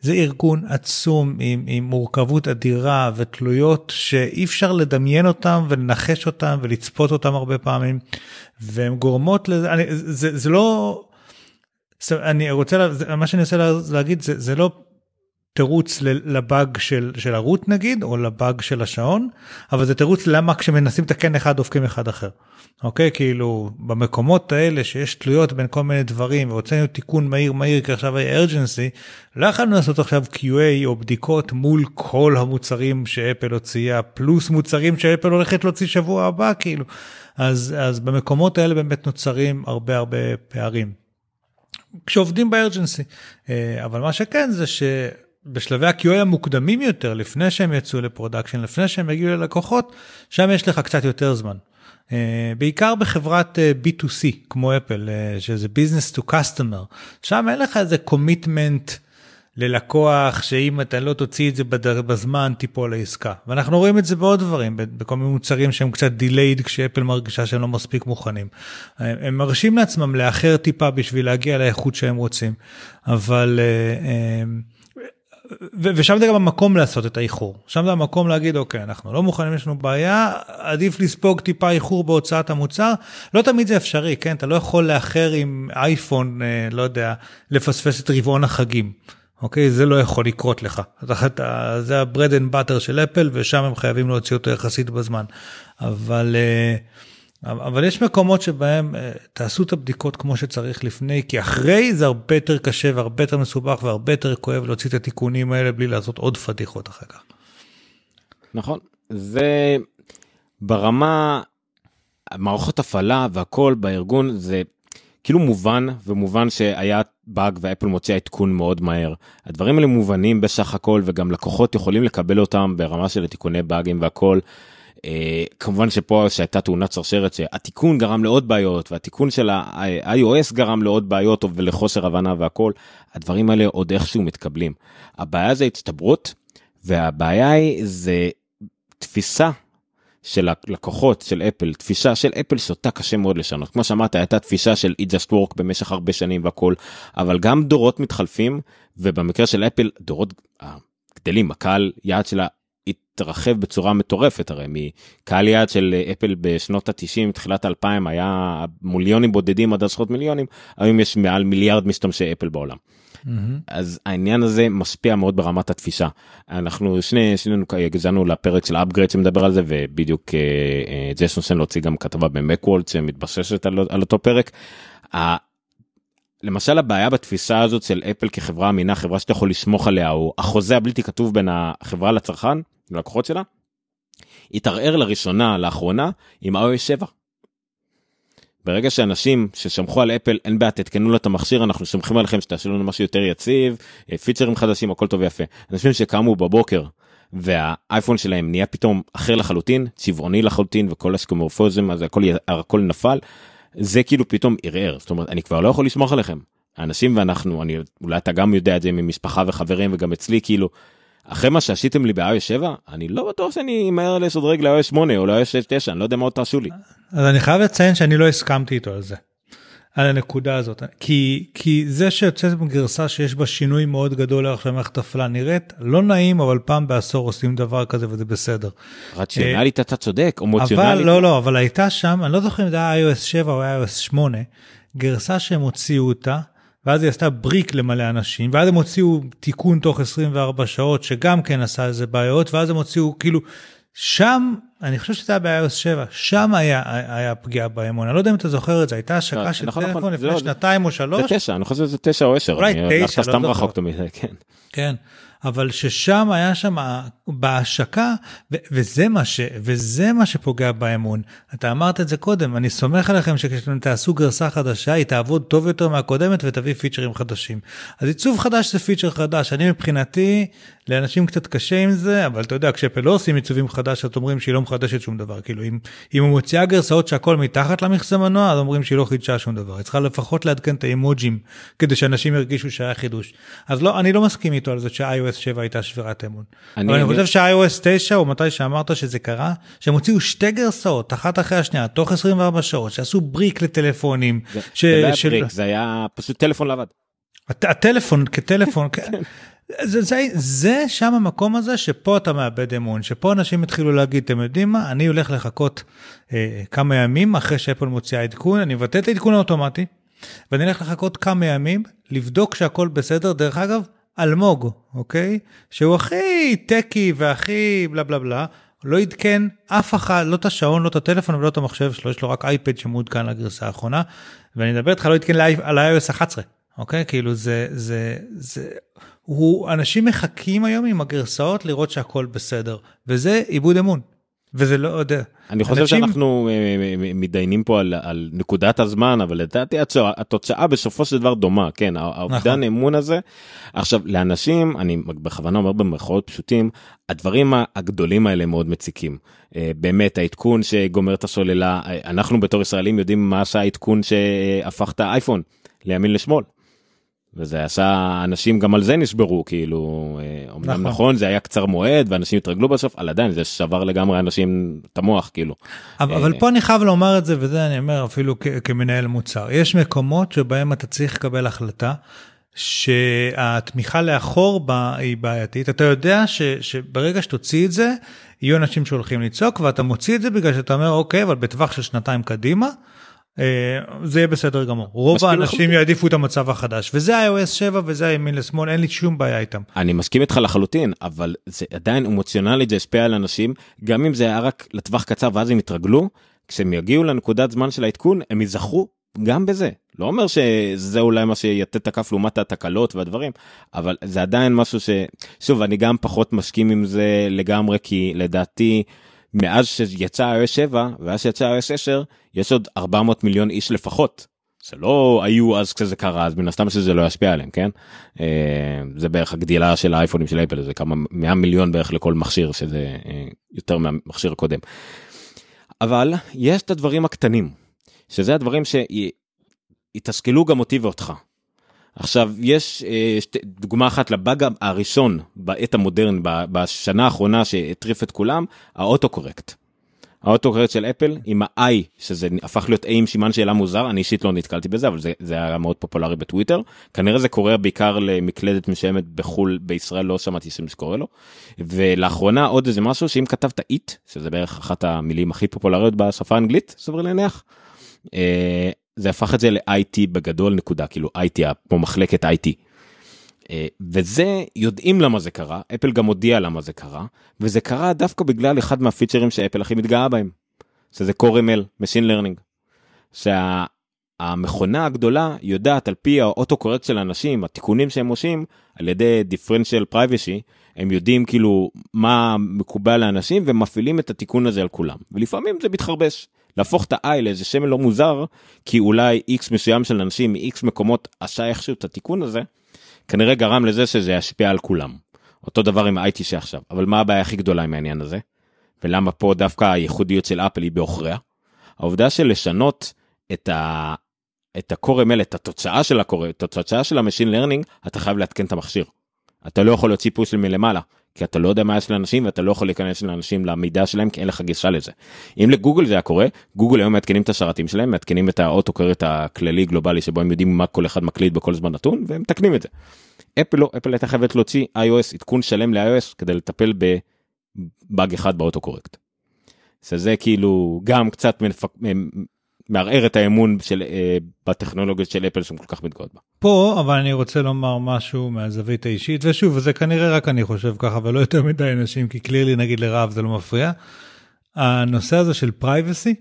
זה ארגון עצום עם מורכבות אדירה ותלויות שאי אפשר לדמיין אותם ולנחש אותם ולצפות אותם הרבה פעמים, והן גורמות לזה, זה לא, מה שאני רוצה להגיד, זה לא תירוץ לבאג של, של הרוט נגיד, או לבאג של השעון, אבל זה תירוץ למה כשמנסים תקן אחד דופקים אחד אחר. אוקיי? כאילו, במקומות האלה שיש תלויות בין כל מיני דברים, ורוצים תיקון מהיר מהיר, כי עכשיו היה urgency, לא יכולנו לעשות עכשיו קיו איי או בדיקות מול כל המוצרים שאפל הוציאה, פלוס מוצרים שאפל הולכת להוציא שבוע הבא, כאילו. אז, אז במקומות האלה באמת נוצרים הרבה הרבה פערים. כשעובדים בארג'נסי. אבל מה שכן זה ש... בשלבי ה-קיו איי המוקדמים יותר, לפני שהם יצאו לפרודקשן, לפני שהם יגיעו ללקוחות, שם יש לך קצת יותר זמן. בעיקר בחברת בי טו סי, כמו אפל, שזה business to customer, שם אין לך איזה commitment ללקוח, שאם אתה לא תוציא את זה בזמן, תיפול לעסקה. ואנחנו רואים את זה בעוד דברים, בכל מיני מוצרים שהם קצת delayed, כשאפל מרגישה שהם לא מספיק מוכנים. הם מרשים לעצמם לאחר טיפה, בשביל להגיע לאיכות שהם רוצים. אבל... ושם זה גם המקום לעשות את האיחור. שם זה המקום להגיד, אוקיי, אנחנו לא מוכנים, יש לנו בעיה, עדיף לספוג טיפה איחור בהוצאת המוצר. לא תמיד זה אפשרי, כן? אתה לא יכול לאחר עם אייפון, לא יודע, לפספס את רבעון החגים. אוקיי? זה לא יכול לקרות לך. זה הברד אנד באטר של אפל, ושם הם חייבים להוציא אותו יחסית בזמן. אבל... אבל יש מקומות שבהם תעשו את הבדיקות כמו שצריך לפני, כי אחרי זה הרבה יותר קשה והרבה יותר מסובך והרבה יותר כואב להוציא את התיקונים האלה בלי לעשות עוד פדיחות אחר כך. נכון, זה ברמה, מערכות הפעלה והכל בארגון זה כאילו מובן, ומובן שהיה באג ואפל מוציאה עדכון מאוד מהר. הדברים האלה מובנים בשך הכל, וגם לקוחות יכולים לקבל אותם ברמה של תיקוני באגים והכל. Uh, כמובן שפה שהייתה תאונת שרשרת שהתיקון גרם לעוד בעיות והתיקון של ה-iOS גרם לעוד בעיות ולחוסר הבנה והכל, הדברים האלה עוד איכשהו מתקבלים. הבעיה זה הצטברות, והבעיה היא זה תפיסה של הלקוחות של אפל, תפישה של אפל שאותה קשה מאוד לשנות. כמו שאמרת, הייתה תפישה של It Just Work במשך הרבה שנים והכל, אבל גם דורות מתחלפים, ובמקרה של אפל דורות גדלים, הקהל יעד שלה התרחב בצורה מטורפת, הרי מקהל יעד של אפל בשנות ה-תשעים, תחילת ה-אלפיים, היה מיליונים בודדים עד עשרות מיליונים, היום יש מעל מיליארד משתמשי אפל בעולם. Mm-hmm. אז העניין הזה משפיע מאוד ברמת התפישה. אנחנו שני, שנינו הגזענו לפרק של upgrade שמדבר על זה, ובדיוק ג'ייסון סן הוציא גם כתבה במקוולד שמתבססת על, על אותו פרק. ה... למשל הבעיה בתפיסה הזאת של אפל כחברה אמינה, חברה שאתה יכול לסמוך עליה, או החוזה הבלתי כתוב בין החברה לצרכן, ללקוחות שלה, התערער לראשונה, לאחרונה, עם איי או אס שבע. ברגע שאנשים ששמחו על אפל, אין בעיה, תתקנו לה את המכשיר, אנחנו שמחים עליכם שתעשו לנו משהו יותר יציב, פיצ'רים חדשים, הכל טוב ויפה. אנשים שקמו בבוקר, והאייפון שלהם נהיה פתאום אחר לחלוטין, צבעוני לחלוטין, וכל הסקומורפוזם, אז הכל, הכל נפל. זה כאילו פתאום ערער, זאת אומרת, אני כבר לא יכול לשמוך עליכם, האנשים ואנחנו, אני, אולי אתה גם יודע את זה ממשפחה וחברים, וגם אצלי, כאילו, אחרי מה שעשיתם לי ב-איי או אס שבע, אני לא בטוח שאני מהר לשודרג ל-איי או אס שמונה, או ל-איי או אס תשע, אני לא יודע מה עוד תעשו לי. אז אני חייב לציין שאני לא הסכמתי איתו על זה, על הנקודה הזאת, כי, כי זה שיוצאת בגרסה שיש בה שינוי מאוד גדול לאורך מערכת הפעלה נראית, לא נעים, אבל פעם בעשור עושים דבר כזה וזה בסדר. רציונלית אתה צודק, אמוציונלית. אבל לא, לא, אבל הייתה שם, אני לא זוכר אם זה היה איי או אס שבע או איי או אס שמונה, גרסה שהם הוציאו אותה, ואז היא עשתה בריק למלא אנשים, ואז הם הוציאו תיקון תוך עשרים וארבע שעות, שגם כן עשה איזה בעיות, ואז הם הוציאו כאילו, שם, אני חושב שזה היה ב-איי או אס שבע, שם היה, היה פגיעה באמון. אני לא יודע אם אתה זוכר את זה, הייתה השקה של נכון, טלפון נכון, לפני לא, שנתיים או שלוש. זה תשע, אני חושב שזה תשע או עשר. אולי אני, תשע, לא, לא רחוק תמיד, כן. כן, אבל ששם היה שם בהשקה, ו- וזה, מה ש- וזה מה שפוגע באמון. אתה אמרת את זה קודם, אני סומך עליכם שכשאתם תעשו גרסה חדשה, היא תעבוד טוב יותר מהקודמת ותביא פיצ'רים חדשים. אז עיצוב חדש זה פיצ'ר חדש, אני מבחינתי... לאנשים קצת קשה עם זה, אבל אתה יודע, כשאפל לא עושים עיצובים חדש, אז אומרים שהיא לא מחדשת שום דבר, כאילו, אם, אם הוא מוציאה גרסאות שהכל מתחת למכסה מנוע, אז אומרים שהיא לא חידשה שום דבר, היא צריכה לפחות לעדכן את האימוג'ים, כדי שאנשים ירגישו שהיה חידוש, אז לא, אני לא מסכים איתו על זה, שה-איי או אס שבע הייתה שבירת אמון, אני אבל אני חושב שה-איי או אס תשע, או מתי שאמרת שזה קרה, שהם הוציאו שתי גרסאות, אחת אחרי השנייה, תוך עשרים וארבע שעות, שעשו בריק לטלפונים, זה, ש... זה היה ש... בריק, זה היה פשוט טלפון לבד. הט- הטלפון, כטלפון, זה, זה, זה שם המקום הזה שפה אתה מאבד אמון, שפה אנשים התחילו להגיד, אתם יודעים מה, אני הולך לחכות אה, כמה ימים אחרי שאפל מוציאה עדכון, אני מבטא את העדכון האוטומטי, ואני הולך לחכות כמה ימים, לבדוק שהכל בסדר, דרך אגב, אלמוג, אוקיי? שהוא הכי טקי והכי בלה בלה בלה, לא עדכן אף אחד, לא את השעון, לא את הטלפון ולא את המחשב שלו, יש לו רק אייפד שמעודכן לגרסה האחרונה, ואני מדבר איתך, לא עדכן על איי או אס אחת עשרה, אוקיי? כאילו זה, זה, זה, הוא, אנשים מחכים היום עם הגרסאות לראות שהכל בסדר, וזה איבוד אמון. וזה לא יודע. אני חושב אנשים... שאנחנו מדיינים פה על, על נקודת הזמן, אבל לדעתי התוצאה בסופו של דבר דומה, כן, האובדן אמון הזה. עכשיו, לאנשים, אני בכוונה אומר במרכאות פשוטים, הדברים הגדולים האלה מאוד מציקים. באמת, העדכון שגומר את הסוללה, אנחנו בתור ישראלים יודעים מה עשה העדכון שהפך את האייפון, לימין לשמאל. וזה עשה, אנשים גם על זה נשברו, כאילו, אומנם נכון. נכון, זה היה קצר מועד, ואנשים התרגלו בסוף, על עדיין, זה שבר לגמרי אנשים את המוח, כאילו. אבל, אבל פה אני חייב לומר את זה, וזה אני אומר אפילו כ- כמנהל מוצר. יש מקומות שבהם אתה צריך לקבל החלטה, שהתמיכה לאחור בה היא בעייתית. אתה יודע ש, שברגע שתוציא את זה, יהיו אנשים שהולכים לצעוק, ואתה מוציא את זה בגלל שאתה אומר, אוקיי, אבל בטווח של שנתיים קדימה, זה יהיה בסדר גמור. רוב האנשים יעדיפו את המצב החדש, וזה איי או אס שבע וזה הימין לשמאל, אין לי שום בעיה איתם. אני מסכים איתך לחלוטין, אבל זה עדיין אמוציונלית, זה השפיע על אנשים, גם אם זה היה רק לטווח קצר ואז הם התרגלו, כשהם יגיעו לנקודת זמן של העדכון, הם יזכרו גם בזה. לא אומר שזה אולי מה שיתת הכף לעומת התקלות והדברים, אבל זה עדיין משהו ש... שוב, אני גם פחות מסכים עם זה לגמרי, כי לדעתי... מאז שיצא איי או אס שבע, ואז שיצא איי או אס עשר, יש עוד ארבע מאות מיליון איש לפחות, שלא היו אז כשזה קרה, אז מן הסתם שזה לא ישפיע עליהם, כן? זה בערך הגדילה של האייפונים של אפל, זה כמה מאה מיליון בערך לכל מכשיר, שזה יותר מהמכשיר הקודם. אבל יש את הדברים הקטנים, שזה הדברים שיתסכלו גם אותי ואותך. עכשיו, יש דוגמה אחת לבאג הראשון בעת המודרן, בשנה האחרונה שהטריף את כולם, האוטו-קורקט. האוטו-קורקט של אפל, עם ה-I, שזה הפך להיות A עם שימן שאלה מוזר, אני אישית לא נתקלתי בזה, אבל זה, זה היה מאוד פופולרי בטוויטר. כנראה זה קורה בעיקר למקלדת משעמת בחול, בישראל לא שמעתי שקורה לו. ולאחרונה עוד איזה משהו, שאם כתבת it, שזה בערך אחת המילים הכי פופולריות בשפה האנגלית, סביר להניח, זה הפך את זה ל-איי טי בגדול נקודה, כאילו איי טי, כמו מחלקת איי טי. וזה, יודעים למה זה קרה, אפל גם הודיע למה זה קרה, וזה קרה דווקא בגלל אחד מהפיצ'רים שאפל הכי מתגאה בהם, שזה קור אם אל, Machine Learning, שהמכונה הגדולה יודעת על פי האוטו-קורקט של האנשים, התיקונים שהם עושים, על ידי Differential Privacy, הם יודעים כאילו מה מקובל לאנשים, ומפעילים את התיקון הזה על כולם. ולפעמים זה מתחרבש. להפוך את ה-I לאיזה שם לא מוזר, כי אולי X מסוים של אנשים, X מקומות עשה איכשהו את התיקון הזה, כנראה גרם לזה שזה ישפיע על כולם. אותו דבר עם ה-איי טי שעכשיו. אבל מה הבעיה הכי גדולה עם העניין הזה? ולמה פה דווקא הייחודיות של אפל היא באוכריה? העובדה של לשנות את ה... את ה-Core אם אל, את התוצאה של ה-Core, את התוצאה של ה-Machine Learning, אתה חייב להתקן את המכשיר. אתה לא יכול להוציא פוש מלמעלה. כי אתה לא יודע מה יש לאנשים, ואתה לא יכול להיכנס לאנשים למידע שלהם, כי אין לך גישה לזה. אם לגוגל זה היה קורה, גוגל היום מעדכנים את השרתים שלהם, מעדכנים את האוטו-קורקט הכללי גלובלי, שבו הם יודעים מה כל אחד מקליט בכל זמן נתון, והם מתקנים את זה. אפל לא, אפל הייתה חייבת להוציא iOS, עדכון שלם ל-iOS, כדי לטפל בבאג אחד באוטו-קורקט. שזה כאילו גם קצת מנפק... מערער את האמון של, אה, בטכנולוגיה של אפל שהם כל כך מתגאות בה. פה, אבל אני רוצה לומר משהו מהזווית האישית, ושוב, וזה כנראה רק אני חושב ככה, אבל לא יותר מדי אנשים, כי קלירלי נגיד לרב זה לא מפריע. הנושא הזה של פרייבסי,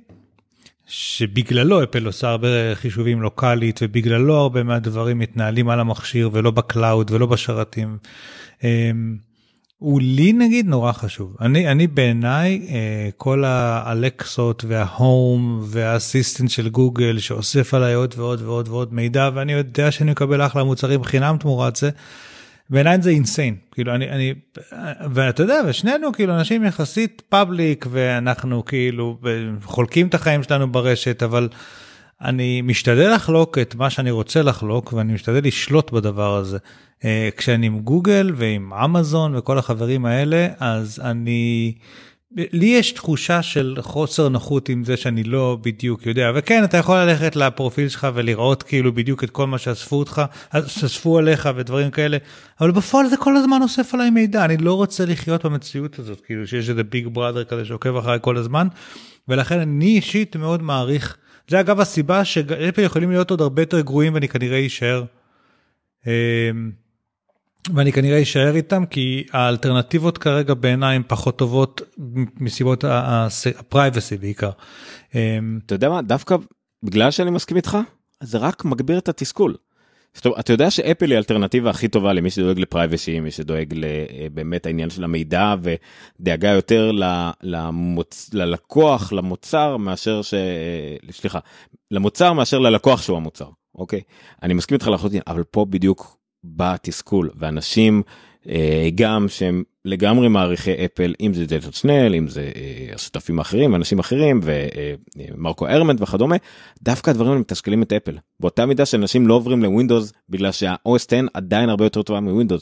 שבגללו אפל עושה הרבה חישובים לוקלית, ובגללו הרבה מהדברים מתנהלים על המכשיר, ולא בקלאוד, ולא בשרתים. אה, הוא לי נגיד נורא חשוב. אני, אני בעיניי, כל האלקסות וההום והאסיסטנט של גוגל שאוסף עליי עוד ועוד ועוד ועוד מידע, ואני יודע שאני מקבל אחלה מוצרים חינם תמורת זה, בעיניי זה אינסיין. כאילו אני, אני, ואתה יודע, ושנינו כאילו אנשים יחסית פאבליק, ואנחנו כאילו חולקים את החיים שלנו ברשת, אבל אני משתדל לחלוק את מה שאני רוצה לחלוק, ואני משתדל לשלוט בדבר הזה. כשאני עם גוגל ועם אמזון וכל החברים האלה, אז אני, לי יש תחושה של חוסר נוחות עם זה שאני לא בדיוק יודע, וכן, אתה יכול ללכת לפרופיל שלך ולראות כאילו בדיוק את כל מה שאספו אותך, שאספו עליך ודברים כאלה, אבל בפועל זה כל הזמן אוסף עליי מידע, אני לא רוצה לחיות במציאות הזאת, כאילו שיש איזה ביג בראדר כזה שעוקב אחרי כל הזמן, ולכן אני אישית מאוד מעריך, זה אגב הסיבה שיכולים להיות עוד הרבה יותר גרועים, ואני כנראה יישאר ואני כנראה אשאר איתם, כי האלטרנטיבות כרגע בעיניים פחות טובות מסיבות הפרייבסי בעיקר. אתה יודע מה, דווקא בגלל שאני מסכים איתך, זה רק מגביר את התסכול. אתה יודע שאפל היא האלטרנטיבה הכי טובה למי שדואג לפרייבסי, מי שדואג באמת העניין של המידע, ודאגה יותר ללקוח, למוצר, מאשר ש... סליחה, למוצר מאשר ללקוח שהוא המוצר. אוקיי? אני מסכים איתך לחלוטין, אבל פה בדיוק בתסכול, ואנשים גם שהם לגמרי מעריכי אפל, אם זה ג'ייסון שנל, אם זה השותפים האחרים, אנשים אחרים, ומרקו הרמנט וכדומה, דווקא הדברים האלה מתשקלים את אפל. באותה מידה שאנשים לא עוברים לווינדוס, בגלל שה-או אס עשר עדיין הרבה יותר טובה מווינדוס.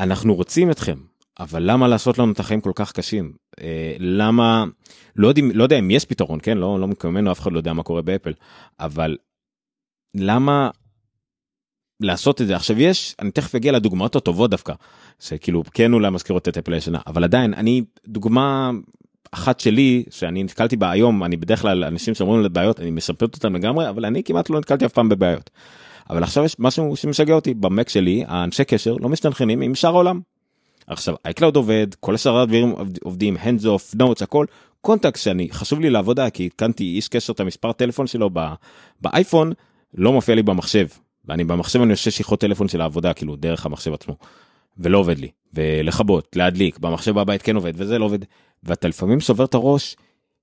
אנחנו רוצים אתכם, אבל למה לעשות לנו את החיים כל כך קשים? למה, לא יודע, לא יודע אם יש פתרון, כן? לא, לא מקומנו, אף אחד לא יודע מה קורה באפל, אבל למה לעשות את זה? עכשיו יש, אני תכף אגיע לדוגמאות הטובות דווקא, שכאילו כן אולי מזכירות את אפל הישנה, אבל עדיין, אני, דוגמה אחת שלי, שאני נתקלתי בה היום, אני בדרך כלל, אנשים שאומרים לבעיות, אני משפט אותם לגמרי, אבל אני כמעט לא נתקלתי אף פעם בבעיות. אבל עכשיו יש משהו שמשגע אותי, במק שלי, האנשי קשר לא משתנחנים עם שאר העולם. עכשיו, iCloud עובד, כל השאר הדברים עובדים, hands off, notes, הכל, קונטקט שאני, חשוב לי לעבודה, כי התקנתי איש קשר את המספר טלפון שלו באייפון, לא מופיע לי במחשב. ואני במחשב אני עושה שיחות טלפון של העבודה, כאילו דרך המחשב עצמו, ולא עובד לי, ולכבות, להדליק, במחשב הבית כן עובד, וזה לא עובד, ואתה לפעמים שובר את הראש,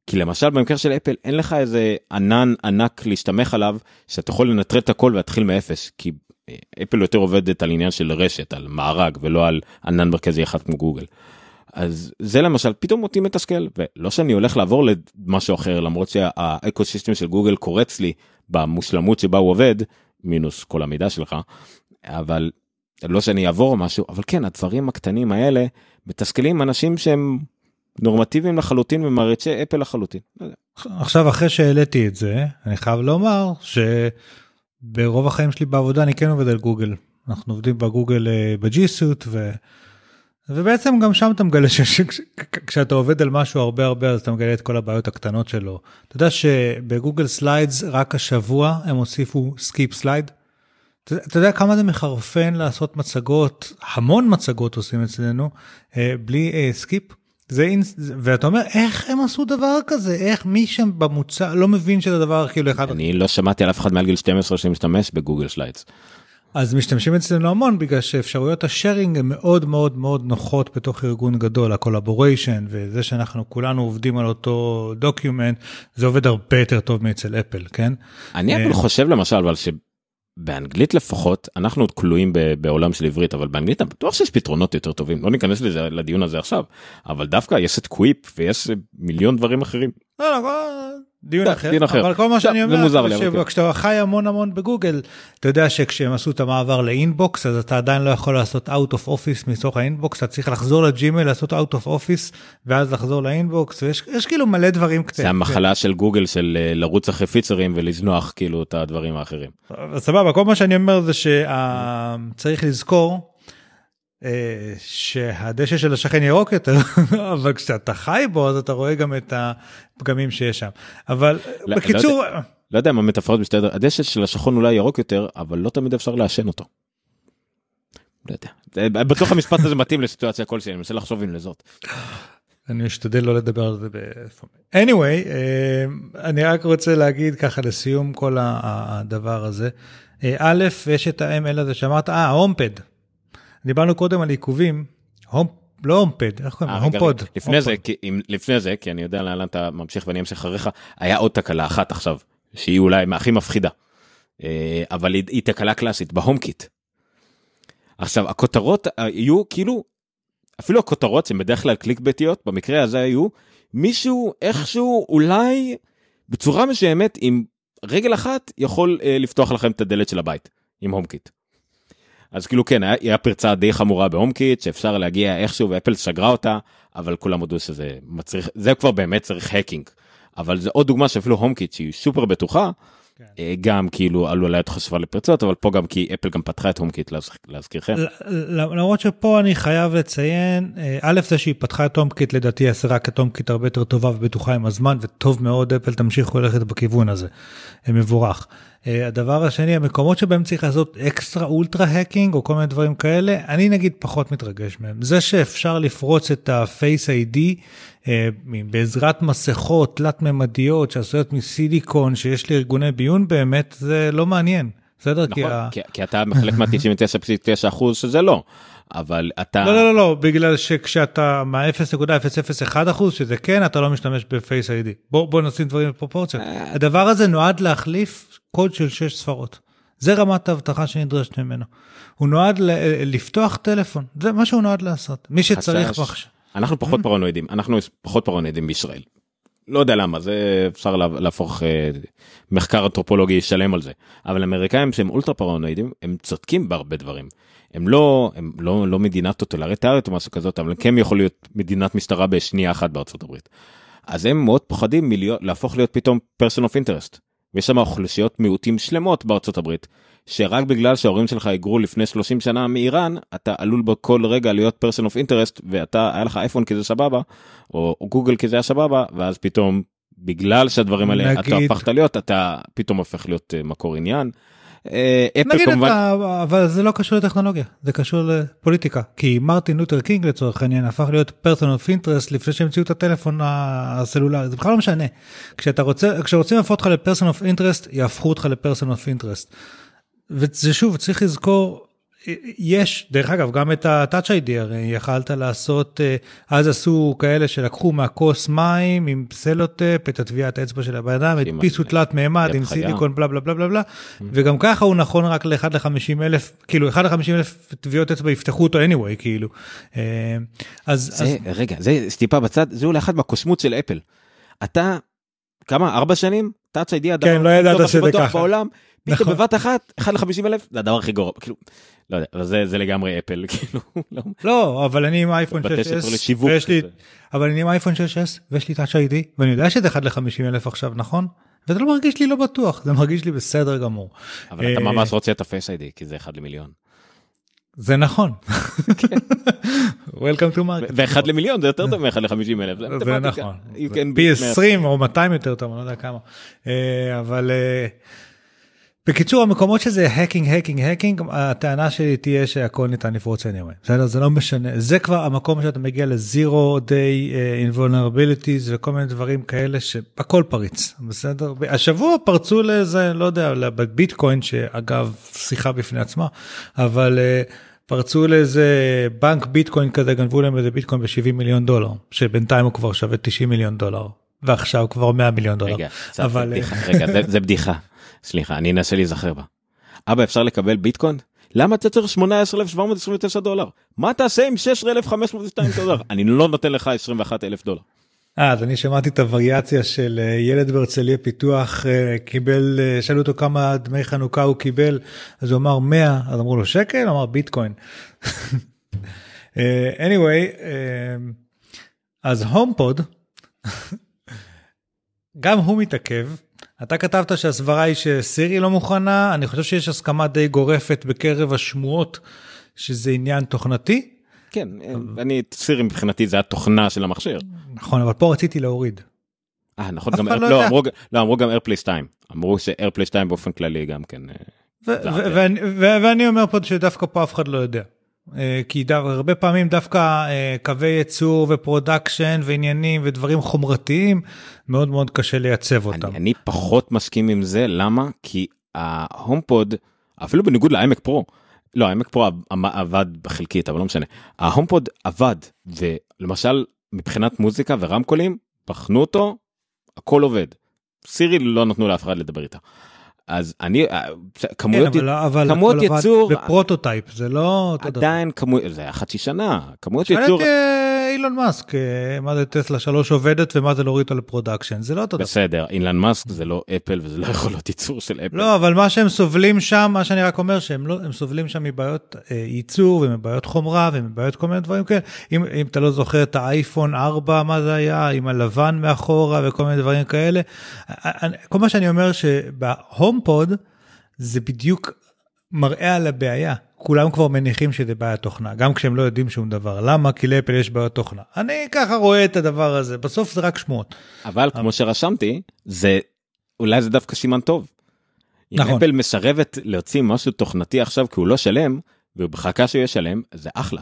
כי למשל במקרה של אפל, אין לך איזה ענן ענק להשתמך עליו, שאתה יכול לנטרל את הכל ולהתחיל מאפס, כי אפל יותר עובדת על עניין של רשת, על מארג, ולא על ענן מרכזי אחד כמו גוגל. אז זה למשל, פתאום אותי מתסכל, ולא שאני הולך לעבור למשהו אחר, למרות שהאקוסיסטם של גוגל קורץ לי במושלמות שבה הוא עובד, מינוס כל המידע שלך, אבל לא שאני אעבור משהו, אבל כן, הדברים הקטנים האלה מתסכלים אנשים שהם נורמטיביים לחלוטין ומרצי אפל לחלוטין. עכשיו, אחרי שהעליתי את זה, אני חייב לומר שברוב החיים שלי בעבודה אני כן עובד על גוגל. אנחנו עובדים בגוגל בג'י סוט, ו... ובעצם גם שם אתה מגלה שכשאתה עובד על משהו הרבה הרבה, אז אתה מגלה את כל הבעיות הקטנות שלו. אתה יודע שבגוגל סליידס רק השבוע הם הוסיפו סקיפ סלייד? אתה יודע כמה זה מחרפן לעשות מצגות, המון מצגות עושים אצלנו, בלי סקיפ? ואתה אומר, איך הם עשו דבר כזה? איך מי שם במוצא לא מבין שזה דבר כאילו אחד? אני לא שמעתי על אף אחד מעל גיל שתים עשרה שמשתמש בגוגל סליידס. אז משתמשים אצלנו המון, בגלל שאפשרויות השארינג הן מאוד מאוד מאוד נוחות בתוך ארגון גדול, הקולאבוריישן, וזה שאנחנו כולנו עובדים על אותו דוקיומנט, זה עובד הרבה יותר טוב מאצל אפל, כן? אני אבל חושב למשל, אבל שבאנגלית לפחות, אנחנו עוד כלואים בעולם של עברית, אבל באנגלית אני בטוח שיש פתרונות יותר טובים, לא ניכנס לזה, לדיון הזה עכשיו, אבל דווקא יש את קוויפ, ויש מיליון דברים אחרים. לא, לא, דיון אחר, אבל כל מה שאני אומר, כשאתה חי המון המון בגוגל, אתה יודע שכשהם עשו את המעבר לאינבוקס, אז אתה עדיין לא יכול לעשות out of office מסוך האינבוקס, אתה צריך לחזור לג'ימייל, לעשות out of office, ואז לחזור לאינבוקס, ויש כאילו מלא דברים קצת. זה המחלה של גוגל, של לרוץ אחרי פיצרים, ולזנוח כאילו את הדברים האחרים. סבבה, כל מה שאני אומר זה שצריך לזכור, שהדשא של השכן ירוק יותר, אבל כשאתה חי בו, אז אתה רואה גם את הפגמים שיש שם. אבל לא, בקיצור... לא, לא יודע מה מטפרות בשתי הדרך, הדשא של השכן אולי ירוק יותר, אבל לא תמיד אפשר לאשן אותו. לא יודע. בתוך המשפט הזה מתאים לסיטואציה כלשהי, אני מנסה לחשוב עם לזאת. אני משתדל לא לדבר על זה בפעמים. anyway, אני רק רוצה להגיד ככה לסיום כל הדבר הזה. א', יש את ה-אם אל הזה שאמרת, אה, הומפד. דיברנו קודם על עיכובים, לא הומפד, איך קוראים? הומפוד. לפני זה, כי אני יודע לאן אתה ממשיך ואני אמשיך אחריך, היה עוד תקלה אחת עכשיו, שהיא אולי הכי מפחידה, אבל היא תקלה קלאסית, בהומקיט. עכשיו, הכותרות היו כאילו, אפילו הכותרות שהן בדרך כלל קליק ביתיות, במקרה הזה היו, מישהו איכשהו אולי, בצורה משעמת, עם רגל אחת, יכול לפתוח לכם את הדלת של הבית, עם הומקיט. אז כאילו כן, היה פרצה די חמורה בהומקיט, שאפשר להגיע איכשהו, ואפל שגרה אותה, אבל כולם הודו שזה מצריך, זה כבר באמת צריך הקינג, אבל זה עוד דוגמה שאפילו הומקיט, שהיא סופר בטוחה, גם כאילו עלולה להיות חשפה לפרצות, אבל פה גם כי אפל גם פתחה את הומקיט, להזכירכם. למרות שפה אני חייב לציין, א' זה שהיא פתחה את הומקיט, לדעתי עשרה כתומקיט הרבה יותר טובה ובטוחה עם הזמן, וטוב מאוד, אפל תמשיך ללכת בכיוון הזה, מבורך. הדבר השני, המקומות שבהם צריך לעשות אקסטרה אולטרה הקינג, או כל מיני דברים כאלה, אני נגיד פחות מתרגש מהם. זה שאפשר לפרוץ את הפייס איי די, בעזרת מסכות, תלת ממדיות, שעשויות מסיליקון, שיש לארגוני ביון, באמת זה לא מעניין. בסדר? נכון, כי, כי, כי אתה מחלק מה-תשעים ותשע נקודה תשע אחוז שזה לא. אבל אתה... לא, לא, לא, בגלל שכשאתה מה-אפס נקודה אפס אפס אחת אחוז, שזה כן, אתה לא משתמש בפייס איי די. בוא, בוא נשים דברים בפרופורציה. הדבר הזה נועד להחליף קוד של שש ספרות. זה רמת ההבטחה שנדרשת ממנו. הוא נועד לפתוח טלפון. זה מה שהוא נועד לעשות. מי שצריך מחשב. אנחנו פחות פרנואידים. אנחנו פחות פרנואידים בישראל. לא יודע למה, זה אפשר להפוך מחקר אנתרופולוגי שלם על זה. אבל האמריקאים שהם אולטרה פרנואידים, הם צודקים בהרבה דברים. הם לא, הם לא, לא מדינה טוטליטרית או משהו כזאת, אבל הם יכולים להיות מדינת משטרה בשנייה אחת בארצות הברית. אז הם מאוד פוחדים להפוך להיות פתאום person of interest. ויש שם אוכלוסיות מיעוטים שלמות בארצות הברית, שרק בגלל שההורים שלך היגרו לפני שלושים שנה מאיראן, אתה עלול בכל רגע להיות person of interest, ואתה, היה לך אייפון כי זה סבבה, או, או גוגל כי זה היה סבבה, ואז פתאום, בגלל שהדברים האלה, נגיד... אתה הפכת להיות, אתה פתאום הופך להיות מקור עניין, נגיד את ה... אבל זה לא קשור לטכנולוגיה, זה קשור לפוליטיקה, כי מרטין לותר קינג לצורך העניין הפך להיות person of interest לפני שהמציאו את הטלפון הסלולרי, זה בכלל לא משנה, כשרוצים להפוך אותך ל-person of interest, יהפכו אותך ל-person of interest, וזה שוב, צריך לזכור, יש, דרך אגב, גם את ה-Touch איי די, יכלת לעשות, אז עשו כאלה שלקחו מהכוס מים, עם סלוטאפ, את הטביעת אצבע של הבאדם, את פיסו תלת מימד, עם סיליקון, בלה בלה בלה בלה בלה, וגם ככה הוא נכון רק לאחד לחמישים אלף, כאילו, אחד לחמישים אלף טביעות אצבע יפתחו אותו anyway, כאילו. אז... רגע, זה סטיפה בצד, זהו לאחד מהקוסמות של אפל. אתה, כמה, ארבע שנים? Touch איי די, כן, לא ידעת שזה ככה. פתאום בבת אחת, אחד לחמישים אלף, זה הדבר הכי גרוע, כאילו, לא יודע, אבל זה לגמרי אפל, כאילו, לא, אבל אני עם אייפון שש אס, ויש לי, אבל אני עם אייפון שש אס, ויש לי Touch איי די, ואני יודע שזה אחד לחמישים אלף עכשיו, נכון? וזה לא מרגיש לי לא בטוח, זה מרגיש לי בסדר גמור. אבל אתה ממש רוצה את ה-Face איי די, כי זה אחד למיליון. זה נכון. Welcome to market. ואחד למיליון, זה יותר טוב מאחד לחמישים אלף. זה נכון. פי עשרים או מאתיים יותר טוב, אני לא יודע כמה. אבל... בקיצור, המקומות שזה hacking, hacking, hacking, הטענה שלי תהיה שהכל ניתן לפרוץ anyway. בסדר, זה לא משנה. זה כבר המקום שאתה מגיע ל-Zero Day Invulnerabilities וכל מיני דברים כאלה שהכל פריץ. בסדר? השבוע פרצו לזה, לא יודע, לביטקוין, שאגב, שיחה בפני עצמה, אבל פרצו לאיזה בנק ביטקוין כזה, גנבו להם איזה ביטקוין ב-שבעים מיליון דולר, שבינתיים הוא כבר שווה תשעים מיליון דולר, ועכשיו כבר מאה מיליון דולר. רגע, אבל... רגע, זה, זה בדיחה. סליחה, אני אנסה להיזכר בה. אבא, אפשר לקבל ביטקוין? למה אתה צריך שמונה עשרה אלף שבע מאות עשרים ותשע דולר? מה תעשה עם שישה עשר אלף חמש מאות עשרים ושתיים דולר? אני לא נותן לך עשרים ואחד אלף דולר. אז אני שמעתי את הווריאציה של ילד בהרצליה פיתוח, קיבל, שאלו אותו כמה דמי חנוכה הוא קיבל, אז הוא אמר מאה, אז אמרו לו שקל, אמר ביטקוין. anyway, אז HomePod, גם הוא מתעכב, אתה כתבת שהסברה היא שסירי לא מוכנה, אני חושב שיש הסכמה די גורפת בקרב השמועות, שזה עניין תוכנתי. כן, אני, סירי מבחינתי זה התוכנה של המכשיר. נכון, אבל פה רציתי להוריד. אה, נכון, גם, לא, אמרו גם אייר פליי שתיים, אמרו ש-אייר פליי שתיים באופן כללי גם כן. ואני אומר פה שדווקא פה אף אחד לא יודע. כי הרבה פעמים דווקא קווי ייצור ופרודקשן ועניינים ודברים חומרתיים מאוד מאוד קשה לייצב אותם. אני, אני פחות מסכים עם זה, למה? כי ההומפוד, אפילו בניגוד לאיימק פרו, לא, האיימק פרו עבד בחלקית, אבל לא משנה, ההומפוד עבד, ולמשל מבחינת מוזיקה ורמקולים, בחנו אותו, הכל עובד. סירי לא נתנו לאף אחד לדבר איתה. אז אני, כמויות, כמויות ייצור, בפרוטוטייפ, זה לא, עדיין כמויות, זה אחת שנה, כמויות ייצור, אילון מאסק, מה זה טסלה שלוש עובדת, ומה זה להוריד על פרודקשן, זה לא אותו דבר. בסדר, אילון מאסק זה לא אפל, וזה לא יכולות ייצור של אפל. לא, אבל מה שהם סובלים שם, מה שאני רק אומר, שהם לא, הם סובלים שם מבעיות ייצור, ומבעיות חומרה, ומבעיות כל מיני דברים כאלה, אם, אם אתה לא זוכר את האייפון ארבע, מה זה היה, עם הלבן מאחורה, וכל מיני דברים כאלה, כל מה שאני אומר שבהומפוד, זה בדיוק מראה על הבעיה. כולם כבר מניחים שזה בעיית תוכנה, גם כשהם לא יודעים שום דבר. למה? כי לאפל יש בעיית תוכנה. אני ככה רואה את הדבר הזה, בסוף זה רק שמועות. אבל כמו שרשמתי, זה, אולי זה דווקא סימן טוב. נכון. אם אפל מסרבת להוציא משהו תוכנתי עכשיו, כי הוא לא שלם, ובחקה שהוא ישלם, זה אחלה.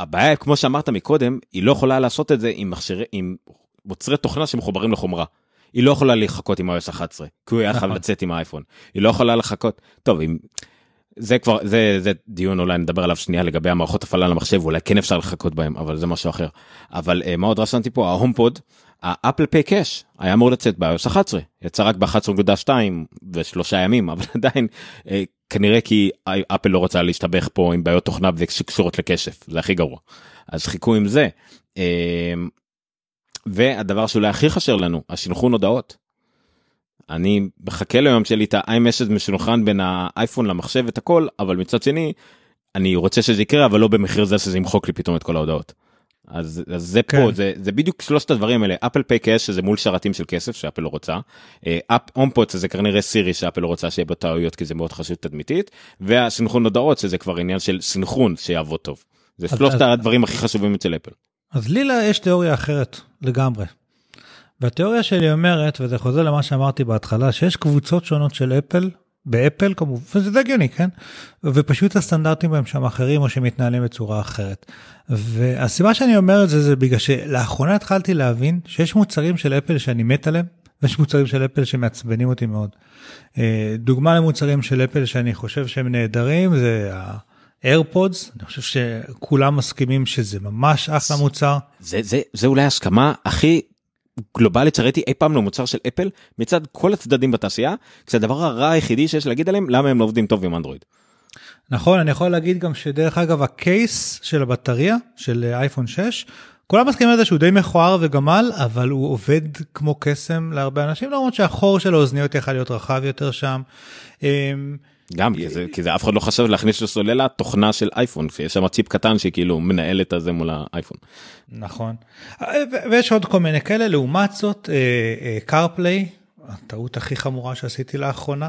הבעיה, כמו שאמרת מקודם, היא לא יכולה לעשות את זה עם, מכשירי, עם מוצרי תוכנה שמחוברים לחומרה. היא לא יכולה לחכות עם איי או אס אחת עשרה, כי הוא היה נכון. חייב לצאת עם האייפון. היא לא יכולה לחכות. טוב, אם... זה כבר, זה, זה דיון, אולי נדבר עליו שנייה לגבי המערכות הפעלה למחשב, אולי כן אפשר לחכות בהם, אבל זה משהו אחר. אבל מה עוד רשמתי פה? ההומפוד, האפל פיי קאש, היה אמור לצאת ב-איי או אס אחת עשרה, יצא רק ב-אחת עשרה נקודה שתיים ושלושה ימים, אבל עדיין, כנראה כי אפל לא רוצה להשתבח פה עם בעיות תוכנה שקשורות לקשף, זה הכי גרוע. אז חיכו עם זה. והדבר שאולי הכי חשר לנו, השינכון הודעות. אני מחכה ליום שלי את ה-iMessage משולחן בין האייפון למחשב את הכל, אבל מצד שני, אני רוצה שזה יקרה, אבל לא במחיר זה שזה ימחוק לי פתאום את כל ההודעות. אז, אז זה כן. פה, זה, זה בדיוק שלושת הדברים האלה. Apple Pay Cash, שזה מול שרתים של כסף, שאפל לא רוצה. HomePort, שזה כנראה סירי, שאפל לא רוצה שיהיה בטעויות, כי זה מאוד חשוב תדמיתית. והסינכרון הודעות, שזה כבר עניין של סינכרון שיעבוד טוב. זה אז, שלושת אז, הדברים הכי חשובים אצל אפל. אז לילה יש תיאוריה אחרת לגמרי. והתיאוריה שלי אומרת, וזה חוזר למה שאמרתי בהתחלה, שיש קבוצות שונות של אפל, באפל כמובן, וזה הגיוני, כן? ופשוט הסטנדרטים בהם שם אחרים, או שמתנהלים בצורה אחרת. והסיבה שאני אומר את זה, זה בגלל שלאחרונה התחלתי להבין, שיש מוצרים של אפל שאני מת עליהם, ויש מוצרים של אפל שמעצבנים אותי מאוד. דוגמה למוצרים של אפל שאני חושב שהם נהדרים, זה ה... AirPods, אני חושב שכולם מסכימים שזה ממש אחלה מוצר. זה, זה, זה אולי הסכמה הכי גלובלית שראיתי אי פעם למוצר של אפל, מצד כל הצדדים בתעשייה, כי זה הדבר הרע היחידי שיש להגיד עליהם, למה הם לא עובדים טוב עם אנדרואיד. נכון, אני יכול להגיד גם שדרך אגב, הקייס של הבטריה, של אייפון שש, כולם מסכימים על זה שהוא די מכוער וגמל, אבל הוא עובד כמו קסם להרבה אנשים, למרות שהחור של האוזניות יכול להיות רחב יותר שם. גם, כי זה, כי זה אף אחד לא חשב להכניס לסוללה תוכנה של אייפון, שיש שם ציפ קטן שכאילו מנהל את הזה מול האייפון. נכון. ויש עוד כל מיני כאלה, לעומת זאת, CarPlay, הטעות הכי חמורה שעשיתי לאחרונה,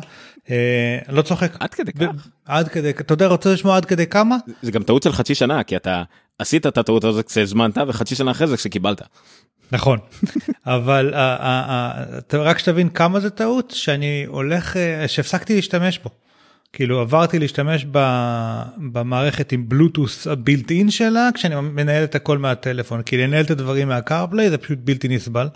לא צוחק. עד כדי כך. עד כדי, אתה יודע, רוצה לשמוע עד כדי כמה? זה גם טעות של חצי שנה, כי אתה עשית את הטעות הזאת כשהזמנת, וחצי שנה אחרי זה כשקיבלת. נכון, אבל רק שתבין כמה זה טעות, שאני הולך, שהפסקתי להשתמש בו. כאילו עברתי להשתמש במערכת עם בלוטוס הבילט אין שלה, כשאני מנהל את הכל מהטלפון, כי לנהל את הדברים מהקארפליי זה פשוט בלתי נסבל.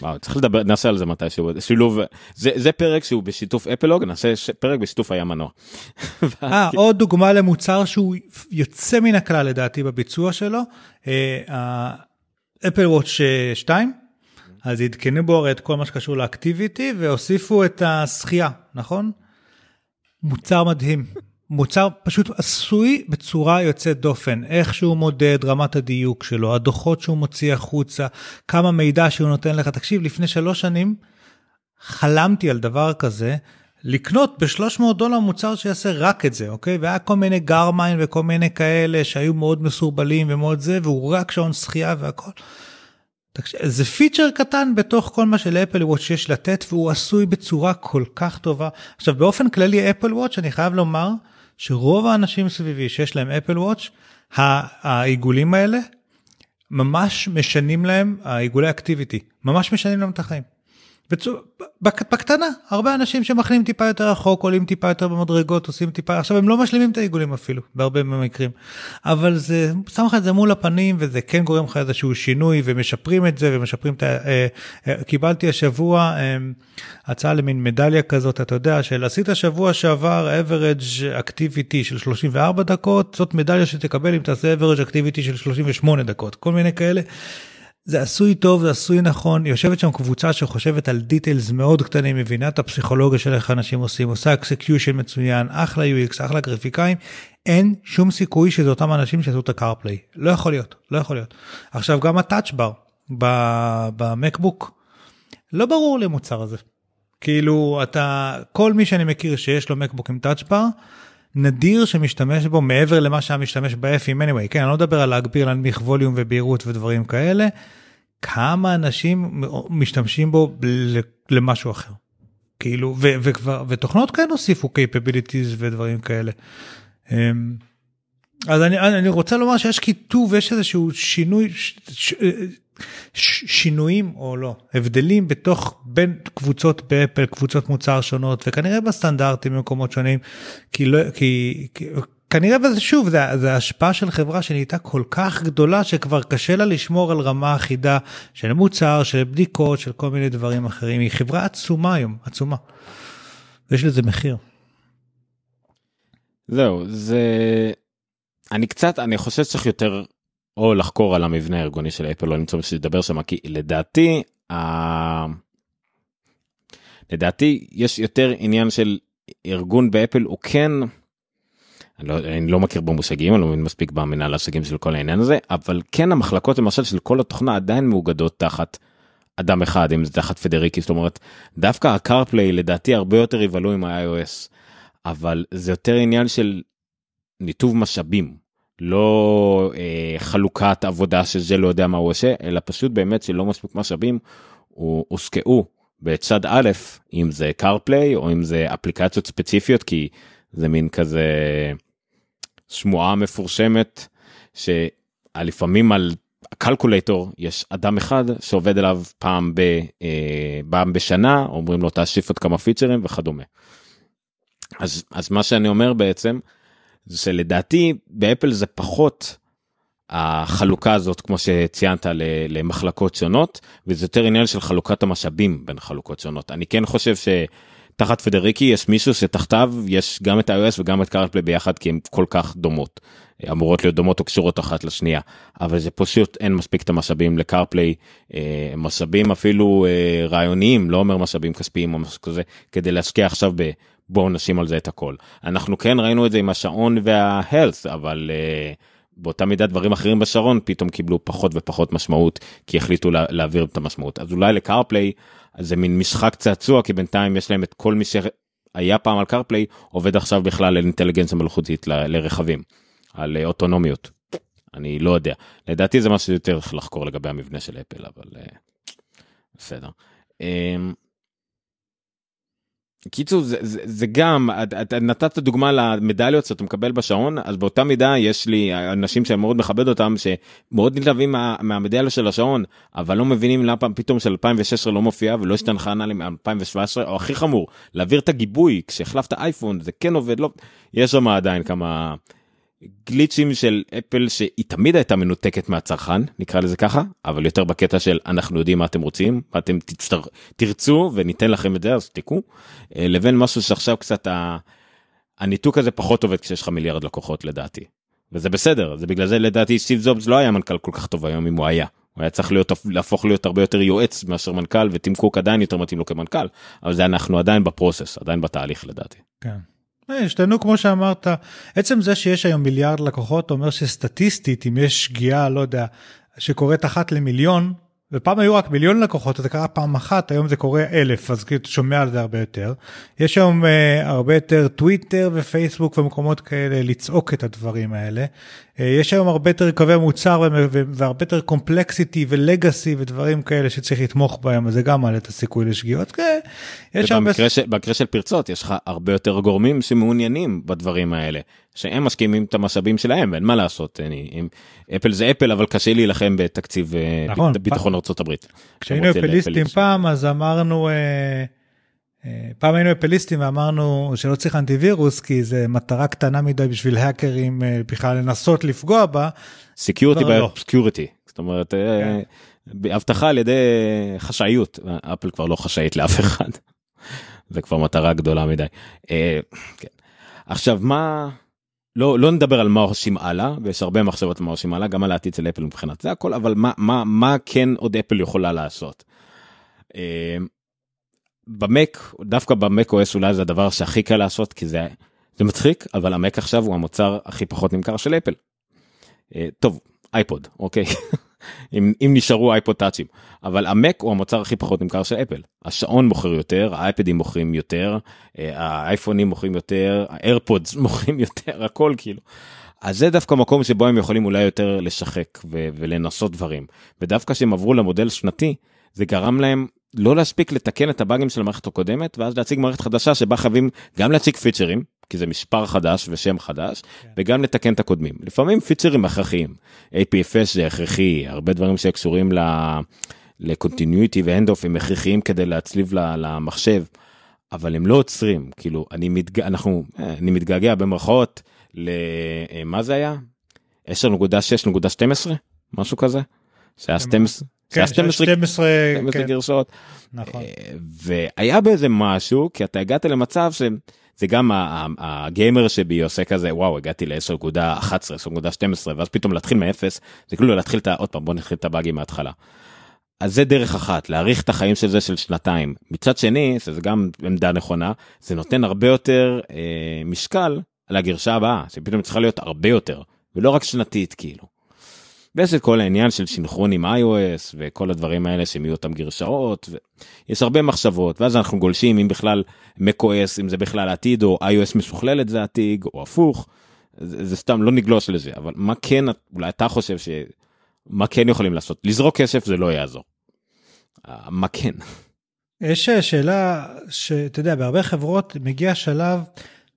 וואו, צריך לדבר, נעשה על זה מתישהו, שילוב, זה פרק שהוא בשיתוף אפלוג, נעשה פרק בשיתוף היה מנוע. אה, עוד דוגמה למוצר שהוא יוצא מן הכלל לדעתי בביצוע שלו, אפל וואץ' שתיים, אז עדכנו בו הרי את כל מה שקשור לאקטיביטי, והוסיפו את השחייה, נכון? מוצר מדהים, מוצר פשוט עשוי בצורה יוצאת דופן, איך שהוא מודד, רמת הדיוק שלו, הדוחות שהוא מוציא החוצה, כמה מידע שהוא נותן לך, תקשיב, לפני שלוש שנים חלמתי על דבר כזה, לקנות ב-שלוש מאות דולר מוצר שיעשה רק את זה, אוקיי? והיה כל מיני גרמיין וכל מיני כאלה שהיו מאוד מסורבלים ומאוד זה, והוא רק שעון שחייה והכל. תקשיב, זה פיצ'ר קטן בתוך כל מה של אפל וואץ' שיש לתת, והוא עשוי בצורה כל כך טובה. עכשיו, באופן כללי, אפל וואץ', אני חייב לומר, שרוב האנשים סביבי שיש להם אפל וואץ', העיגולים האלה, ממש משנים להם, העיגולי אקטיביטי, ממש משנים להם את החיים. בקטנה, הרבה אנשים שמחנים טיפה יותר רחוק, עולים טיפה יותר במדרגות, עושים טיפה, עכשיו הם לא משלימים את העיגולים אפילו, בהרבה מקרים, אבל זה, שם לך את זה מול הפנים, וזה כן גורם לך איזשהו שינוי, ומשפרים את זה, ומשפרים את ה... קיבלתי השבוע, הצעה למין מדליה כזאת, אתה יודע, של עשית השבוע שעבר, average activity של שלושים וארבע דקות, זאת מדליה שתקבל אם תעשה average activity של שלושים ושמונה דקות, כל מיני כאלה, זה עשוי טוב, זה עשוי נכון, יושבת שם קבוצה שחושבת על דיטיילס מאוד קטנים, מבינה את הפסיכולוגיה של איך אנשים עושים, עושה אקסקיושן מצוין, אחלה יו אקס, אחלה גרפיקאים, אין שום סיכוי שזה אותם אנשים שעשו את הקארפליי, לא יכול להיות, לא יכול להיות. עכשיו גם הטאצ'בר, במקבוק, לא ברור למוצר הזה, כאילו אתה, כל מי שאני מכיר שיש לו מקבוק עם טאצ'בר, נדיר שמשתמש בו מעבר למה שהמשתמש באפים, anyway, כן, אני לא מדבר על להגביר להנמיך ווליום ובהירות ודברים כאלה, כמה אנשים משתמשים בו למשהו אחר, כאילו, ו- וכבר, ותוכנות כאן הוסיפו capabilities ודברים כאלה, אז אני, אני רוצה לומר שיש כיתוב, יש איזשהו שינוי, ש- ש- שינויים או לא, הבדלים בתוך בין קבוצות באפל, קבוצות מוצר שונות, וכנראה בסטנדרטים במקומות שונים, כי לא, כי, כי, כנראה, ושוב, זה, זה ההשפעה של חברה שנהייתה כל כך גדולה, שכבר קשה לה לשמור על רמה אחידה של מוצר, של בדיקות, של כל מיני דברים אחרים. היא חברה עצומה היום, עצומה. ויש לזה מחיר. זהו, זה... אני קצת, אני חושב שצריך יותר או לחקור על המבנה הארגוני של אפל, או למצוא שתדבר שם, כי לדעתי, ה... לדעתי, יש יותר עניין של ארגון באפל, הוא כן... אני לא, אני לא מכיר במושגים, אני לא מספיק במנהל השגים של כל העניין הזה, אבל כן המחלקות למשל של כל התוכנה עדיין מאוגדות תחת אדם אחד, אם זה תחת פדריקי, זאת אומרת, דווקא הקארפליי לדעתי הרבה יותר יבלו עם ה-iOS, אבל זה יותר עניין של ניתוב משאבים, לא אה, חלוקת עבודה שזה לא יודע מה הוא עושה, אלא פשוט באמת שלא מספיק משאבים, הוא הוסקעו בצד א', אם זה קארפליי או אם זה אפליקציות ספציפיות, כי זה מין כזה... שמועה מפורשמת, שלפעמים על הקלקולייטור יש אדם אחד שעובד עליו פעם, ב, פעם בשנה, אומרים לו תאשיף עוד כמה פיצ'רים וכדומה. אז, אז מה שאני אומר בעצם, זה שלדעתי באפל זה פחות החלוקה הזאת, כמו שציינת, למחלקות שונות, וזה יותר עניין של חלוקת המשאבים בין חלוקות שונות. אני כן חושב ש... תחת פדריקי יש מישהו שתחתיו יש גם את iOS וגם את CarPlay ביחד, כי הן כל כך דומות, אמורות להיות דומות או קשורות אחת לשנייה, אבל זה פשוט אין מספיק את המשאבים לקארפליי, משאבים אפילו רעיוניים, לא אומר משאבים כספיים או משהו כזה, כדי להשקיע עכשיו בואו נשים על זה את הכל. אנחנו כן ראינו את זה עם השעון וההלס, אבל באותה מידה דברים אחרים בשעון פתאום קיבלו פחות ופחות משמעות, כי החליטו להעביר את המשמעות. אז אולי לקארפליי, אז זה מין משחק צעצוע, כי בינתיים יש להם את כל מי שהיה פעם על קארפליי, עובד עכשיו בכלל על אינטליגנציה מלאכותית ל- לרכבים, על אוטונומיות. אני לא יודע. לדעתי זה משהו יותר לחקור לגבי המבנה של אפל, אבל בסדר. קיצור, זה, זה, זה גם, את נתת דוגמה למדליות שאתה מקבל בשעון, אז באותה מידה יש לי אנשים שאני מאוד מכבד אותם, שמאוד נתלהבים מה, מהמדליה של השעון, אבל לא מבינים למה פתאום של אלפיים ושש עשרה לא מופיע, ולא השתנחה נעלי מ-אלפיים שבע עשרה, או הכי חמור, להעביר את הגיבוי, כשהחלפת אייפון, זה כן עובד, לא... יש שם עדיין כמה גליצ'ים של אפל, שהיא תמיד הייתה מנותקת מהצרכן, נקרא לזה ככה, אבל יותר בקטע של אנחנו יודעים מה אתם רוצים, מה אתם תצטר... תרצו וניתן לכם את זה, אז תיקו, לבין משהו שעכשיו קצת ה... הניתוק הזה פחות עובד כשיש לך מיליארד לקוחות לדעתי, וזה בסדר, זה בגלל זה לדעתי סטיב זובס לא היה מנכ"ל כל כך טוב היום אם הוא היה, הוא היה צריך להיות, להפוך להיות הרבה יותר יועץ מאשר מנכ"ל, וטים קוק עדיין יותר מתאים לו כמנכ"ל, אבל זה אנחנו עדיין בפרוסס, עדיין בתהליך לדעתי. כן. השתנו כמו שאמרת, עצם זה שיש היום מיליארד לקוחות, אומר שסטטיסטית, אם יש שגיאה, לא יודע, שקורית אחת למיליון, ופעם היו רק מיליון לקוחות, זה קרה פעם אחת, היום זה קורה אלף, אז כאילו שומע על זה הרבה יותר. יש היום אה, הרבה יותר טוויטר ופייסבוק ומקומות כאלה לצעוק את הדברים האלה. אה, יש היום הרבה יותר קווי מוצר ו- ו- והרבה יותר קומפלקסיטי ולגאסי ודברים כאלה שצריך לתמוך בהם, אז זה גם מעלה את הסיכוי לשגיאות. כן, יש ובמקרה הרבה... ש... במקרה של פרצות יש לך הרבה יותר גורמים שמעוניינים בדברים האלה, שהם משקיעים את המשאבים שלהם, ואין מה לעשות. אני, אם, אפל זה אפל, אבל קשה להילחם בתקציב נכון, ביטחון פ... ארצות הברית. כשהיינו אפליסטים פעם, אז אמרנו, אה, אה, פעם היינו אפליסטים ואמרנו שלא צריך אנטיווירוס, כי זו מטרה קטנה מדי בשביל האקרים אה, בכלל לנסות לפגוע בה. Security by obscurity. זאת אומרת, אה, בהבטחה על ידי חשאיות. אפל כבר לא חשאית לאף אחד. זה כבר מטרה גדולה מדי. אה, כן. עכשיו, מה... לא, לא נדבר על מה עושים הלאה, ויש הרבה מחשבות על מה עושים הלאה, גם על העתיד של אפל מבחינת זה הכל, אבל מה, מה, מה כן עוד אפל יכולה לעשות? במק, דווקא במק-או-אס אולי זה הדבר שהכי קל לעשות, כי זה, זה מצחיק, אבל המק עכשיו הוא המוצר הכי פחות נמכר של אפל. טוב, אייפוד, אוקיי. אם, אם נשארו אייפוד טאצ'ים, אבל המק הוא המוצר הכי פחות נמכר של אפל. השעון מוכר יותר, האייפדים מוכרים יותר, האייפונים מוכרים יותר, האיירפודס מוכרים יותר, הכל כאילו. אז זה דווקא מקום שבו הם יכולים אולי יותר לשחק ו- ולנסות דברים. ודווקא שהם עברו למודל שנתי, זה גרם להם לא להספיק לתקן את הבאגים של המערכת הקודמת, ואז להציג מערכת חדשה שבה חייבים גם להציג פיצ'רים, כי זה משפר חדש ושם חדש, yeah. וגם לתקן את הקודמים. לפעמים פיצ'רים הכרחיים, A P F S זה הכרחי, הרבה דברים שקשורים ל-continuity ו-end-off הם הכרחיים כדי להצליב למחשב, אבל הם לא עוצרים, כאילו, אני, מתג... אנחנו, אני מתגעגע במרכאות, למה זה היה? עשר נקודה שש נקודה שתים עשרה, משהו כזה? שהיה שתים עשרה... כן, שתים עשרה גרשות, נכון. והיה באיזה משהו, כי אתה הגעת למצב שזה גם הגיימר שבי עושה כזה, וואו, הגעתי ל-עשר נקודה אחת עשרה, עשר נקודה שתים עשרה, ואז פתאום להתחיל מאפס, זה כאילו להתחיל את, עוד פעם, בוא נתחיל את הבאגי מההתחלה. אז זה דרך אחת, להאריך את החיים של זה של שנתיים. מצד שני, שזה גם עמדה נכונה, זה נותן הרבה יותר אה, משקל על הגרשה הבאה, שפתאום צריכה להיות הרבה יותר, ולא רק שנתית כאילו. ויש את כל העניין של שינכרון עם iOS, וכל הדברים האלה שהם יהיו אותם גרשאות, יש הרבה מחשבות, ואז אנחנו גולשים אם בכלל macOS, אם זה בכלל עתיד, או iOS משוכללת זה עתיד, או הפוך, זה, זה סתם לא נגלוש לזה, אבל מה כן, אולי אתה חושב ש... מה כן יכולים לעשות? לזרוק כסף זה לא יעזור. מה כן? יש שאלה, שאתה יודע, בהרבה חברות מגיע שלב...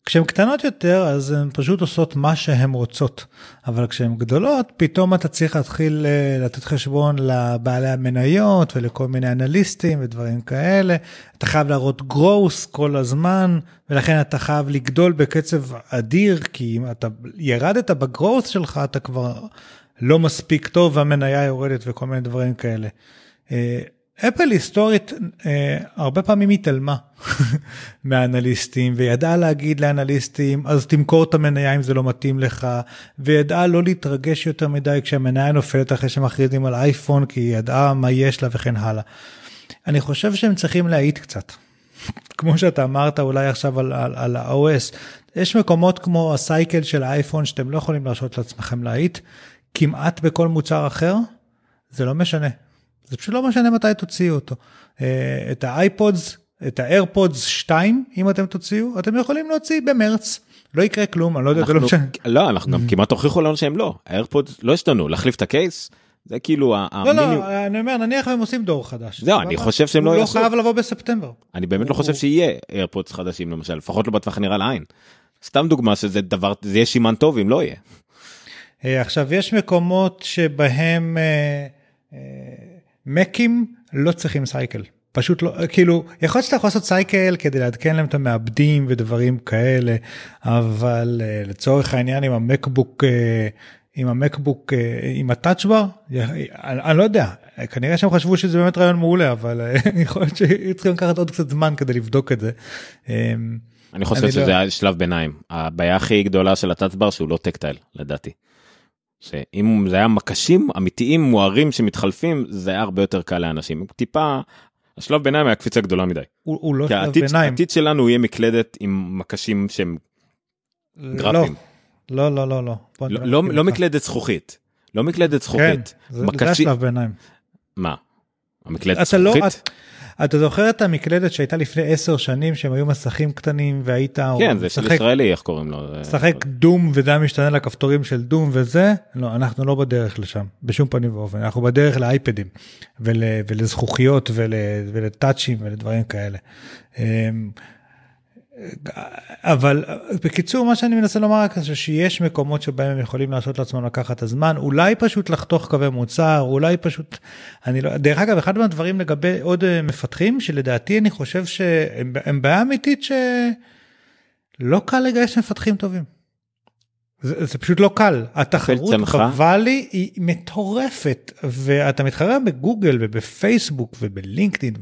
כשהן קטנות יותר, אז הן פשוט עושות מה שהן רוצות, אבל כשהן גדולות, פתאום אתה צריך להתחיל לתת חשבון לבעלי המניות, ולכל מיני אנליסטים ודברים כאלה, אתה חייב להראות גרוס כל הזמן, ולכן אתה חייב לגדול בקצב אדיר, כי אם אתה ירדת בגרוס שלך, אתה כבר לא מספיק טוב, והמניה יורדת וכל מיני דברים כאלה. אפל היסטורית הרבה פעמים התעלמה מהאנליסטים, וידעה להגיד לאנליסטים, אז תמכור את המניה אם זה לא מתאים לך, וידעה לא להתרגש יותר מדי כשהמניה נופלת אחרי שמכריזים על אייפון, כי היא ידעה מה יש לה וכן הלאה. אני חושב שהם צריכים להעיד קצת. כמו שאתה אמרת אולי עכשיו על, על, על ה-O S, יש מקומות כמו הסייקל של האייפון, שאתם לא יכולים להרשות לעצמכם להעיד, כמעט בכל מוצר אחר, זה לא משנה. זה פשוט לא משנה מתי תוציאו אותו. את ה-iPods, את ה-AirPods שתיים, אם אתם תוציאו, אתם יכולים להוציא במרץ. לא יקרה כלום, אני לא יודע, זה לא משנה. לא, אנחנו גם כמעט הוכיחו לנו שהם לא. ה-AirPods לא השתנו, להחליף את הקייס, זה כאילו המיני... לא, לא, אני אומר, נניח הם עושים דור חדש. זהו, אני חושב שהם לא יעשו. הוא לא חייב לבוא בספטמבר. אני באמת לא חושב שיהיה AirPods חדשים, למשל, לפחות לא בטווח נראה לעין. סתם דוגמה שזה דבר, זה יהיה שימן טוב אם לא יהיה. עכשיו, יש מקומות שבהם מקים לא צריכים סייקל, פשוט לא, כאילו, יכול להיות שאתה יכול לעשות סייקל כדי לעדכן להם את המעבדים ודברים כאלה, אבל לצורך העניין עם המקבוק, עם המקבוק, עם הטאצ'בר, אני לא יודע, כנראה שהם חשבו שזה באמת רעיון מעולה, אבל יכול להיות שצריכים לקחת עוד קצת זמן כדי לבדוק את זה. אני חושב שזה היה שלב ביניים, הבעיה הכי גדולה של הטאצ'בר שהוא לא טקטייל, לדעתי. שאם זה היה מקשים אמיתיים מוארים שמתחלפים, זה היה הרבה יותר קל לאנשים. טיפה, השלב ביניים היה קפיצה גדולה מדי. הוא, הוא לא שלב העתיד, ביניים. העתיד שלנו יהיה מקלדת עם מקשים שהם לא, גרפים. לא, לא, לא, לא. לא, לא, לא, לא מקלדת זכוכית. לא מקלדת זכוכית. כן, זה, מקש... זה השלב ביניים. מה? המקלדת זכוכית? לא, את... אתה זוכר את המקלדת שהייתה לפני עשר שנים, שהם היו מסכים קטנים, והיית... כן, זה של ישראלי, איך קוראים לו? משחק דום, וזה משתנה לכפתורים של דום וזה, לא, אנחנו לא בדרך לשם, בשום פנים ואופן, אנחנו בדרך לאייפדים, ולזכוכיות, ולטאצ'ים, ולדברים כאלה. אבל בקיצור, מה שאני מנסה לומר, שיש מקומות שבהם הם יכולים לעשות לעצמם לקחת הזמן, אולי פשוט לחתוך קווי מוצר, אולי פשוט, אני לא, דרך אגב, אחד מהדברים לגבי עוד מפתחים, שלדעתי אני חושב שהם בעיה אמיתית שלא קל לגייס מפתחים טובים. זה, זה פשוט לא קל. התחרות חבל לי, היא מטורפת, ואתה מתחרה בגוגל ובפייסבוק ובלינקדאין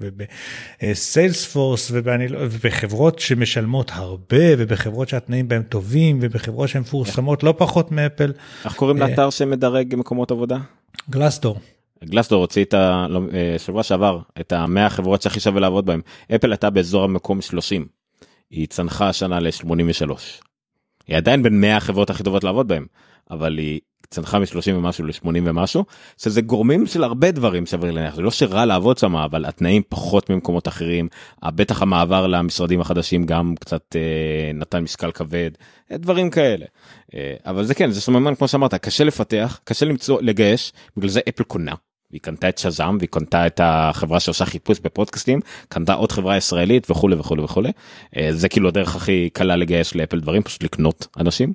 ובסיילספורס ובחברות שמשלמות הרבה ובחברות שהתנאים בהם טובים ובחברות שהן פורסמות לא פחות מאפל. איך קוראים לאתר שמדרג מקומות עבודה? גלסדור. גלסדור הוציא את השבוע שעבר את המאה חברות שהכי שווה לעבוד בהם. אפל הייתה באזור המקום שלושים. היא צנחה השנה ל-שמונים ושלוש. היא עדיין בין מאה החברות הכי טובות לעבוד בהן, אבל היא צנחה מ-שלושים ומשהו ל-שמונים ומשהו, שזה גורמים של הרבה דברים שעבר לנח, זה לא שרע לעבוד שם, אבל התנאים פחות ממקומות אחרים, בטח המעבר למשרדים החדשים גם קצת אה, נתן משקל כבד, דברים כאלה. אה, אבל זה כן, זה סממן, כמו שאמרת, קשה לפתח, קשה למצוא, לגייש, בגלל זה אפל קונה והיא קנתה את שזם, והיא קנתה את החברה שעושה חיפוש בפודקאסטים, קנתה עוד חברה ישראלית וכו' וכו' וכו'. זה כאילו הדרך הכי קלה לגייש לאפל דברים, פשוט לקנות אנשים,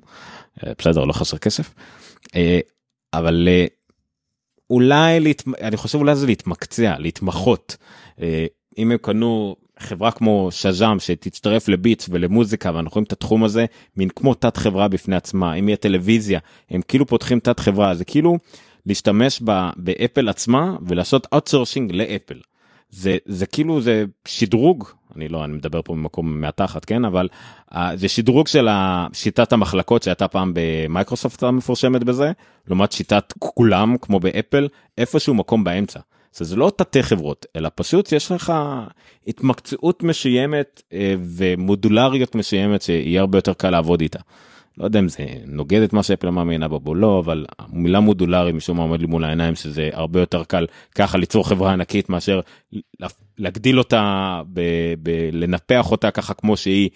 בסדר, לא חסר כסף, אבל אולי, אני חושב אולי זה להתמקצע, להתמחות, אם הם קנו חברה כמו שזם שתצטרף לביץ ולמוזיקה, ואנחנו רואים את התחום הזה, מין כמו תת חברה בפני עצמה, אם יהיה טלוויזיה, הם כאילו פותחים תת חברה, זה כאילו להשתמש ב, באפל עצמה, ולעשות outsourcing לאפל. זה, זה כאילו, זה שדרוג, אני לא, אני מדבר פה ממקום מהתחת, כן? אבל, uh, זה שדרוג של שיטת המחלקות שהייתה פעם במייקרוסופט המפורשמת בזה, לעומת שיטת כולם, כמו באפל, איפשהו מקום באמצע. אז זה לא תתי חברות, אלא פשוט יש לך התמקצעות משיימת ומודולריות משיימת שיהיה הרבה יותר קל לעבוד איתה. לא יודע אם זה נוגד את מה שאפל מאמינה בו או לא, אבל המילה מודולרי משום מה עומד לי מול העיניים, שזה הרבה יותר קל ככה ליצור חברה ענקית, מאשר להגדיל אותה, ב- ב- לנפח אותה ככה כמו שהיא,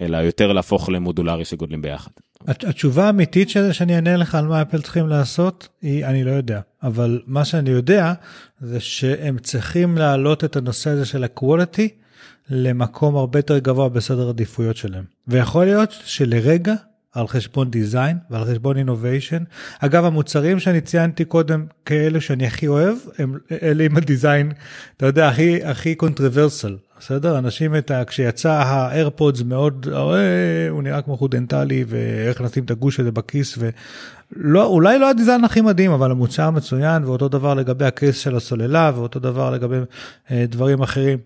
אלא יותר להפוך למודולרי שגודלים ביחד. התשובה האמיתית שאני אענה לך על מה אפל צריכים לעשות, היא אני לא יודע, אבל מה שאני יודע, זה שהם צריכים להעלות את הנושא הזה של הקוואליטי, למקום הרבה יותר גבוה בסדר עדיפויות שלהם. ויכול להיות שלרגע, על חשבון דיזיין ועל חשבון אינוביישן. אגב, המוצרים שאני ציינתי קודם כאלה שאני הכי אוהב, הם אלה עם הדיזיין, אתה יודע, הכי, הכי קונטרוברסל. בסדר? אנשים, את ה, כשיצא ה-AirPods מאוד, אה, הוא נראה כמו חודנטלי, ואיך נשים את הגוש הזה בכיס, ולא, אולי לא הדיזיין הכי מדהים, אבל המוצר מצוין, ואותו דבר לגבי הכיס של הסוללה, ואותו דבר לגבי אה, דברים אחרים.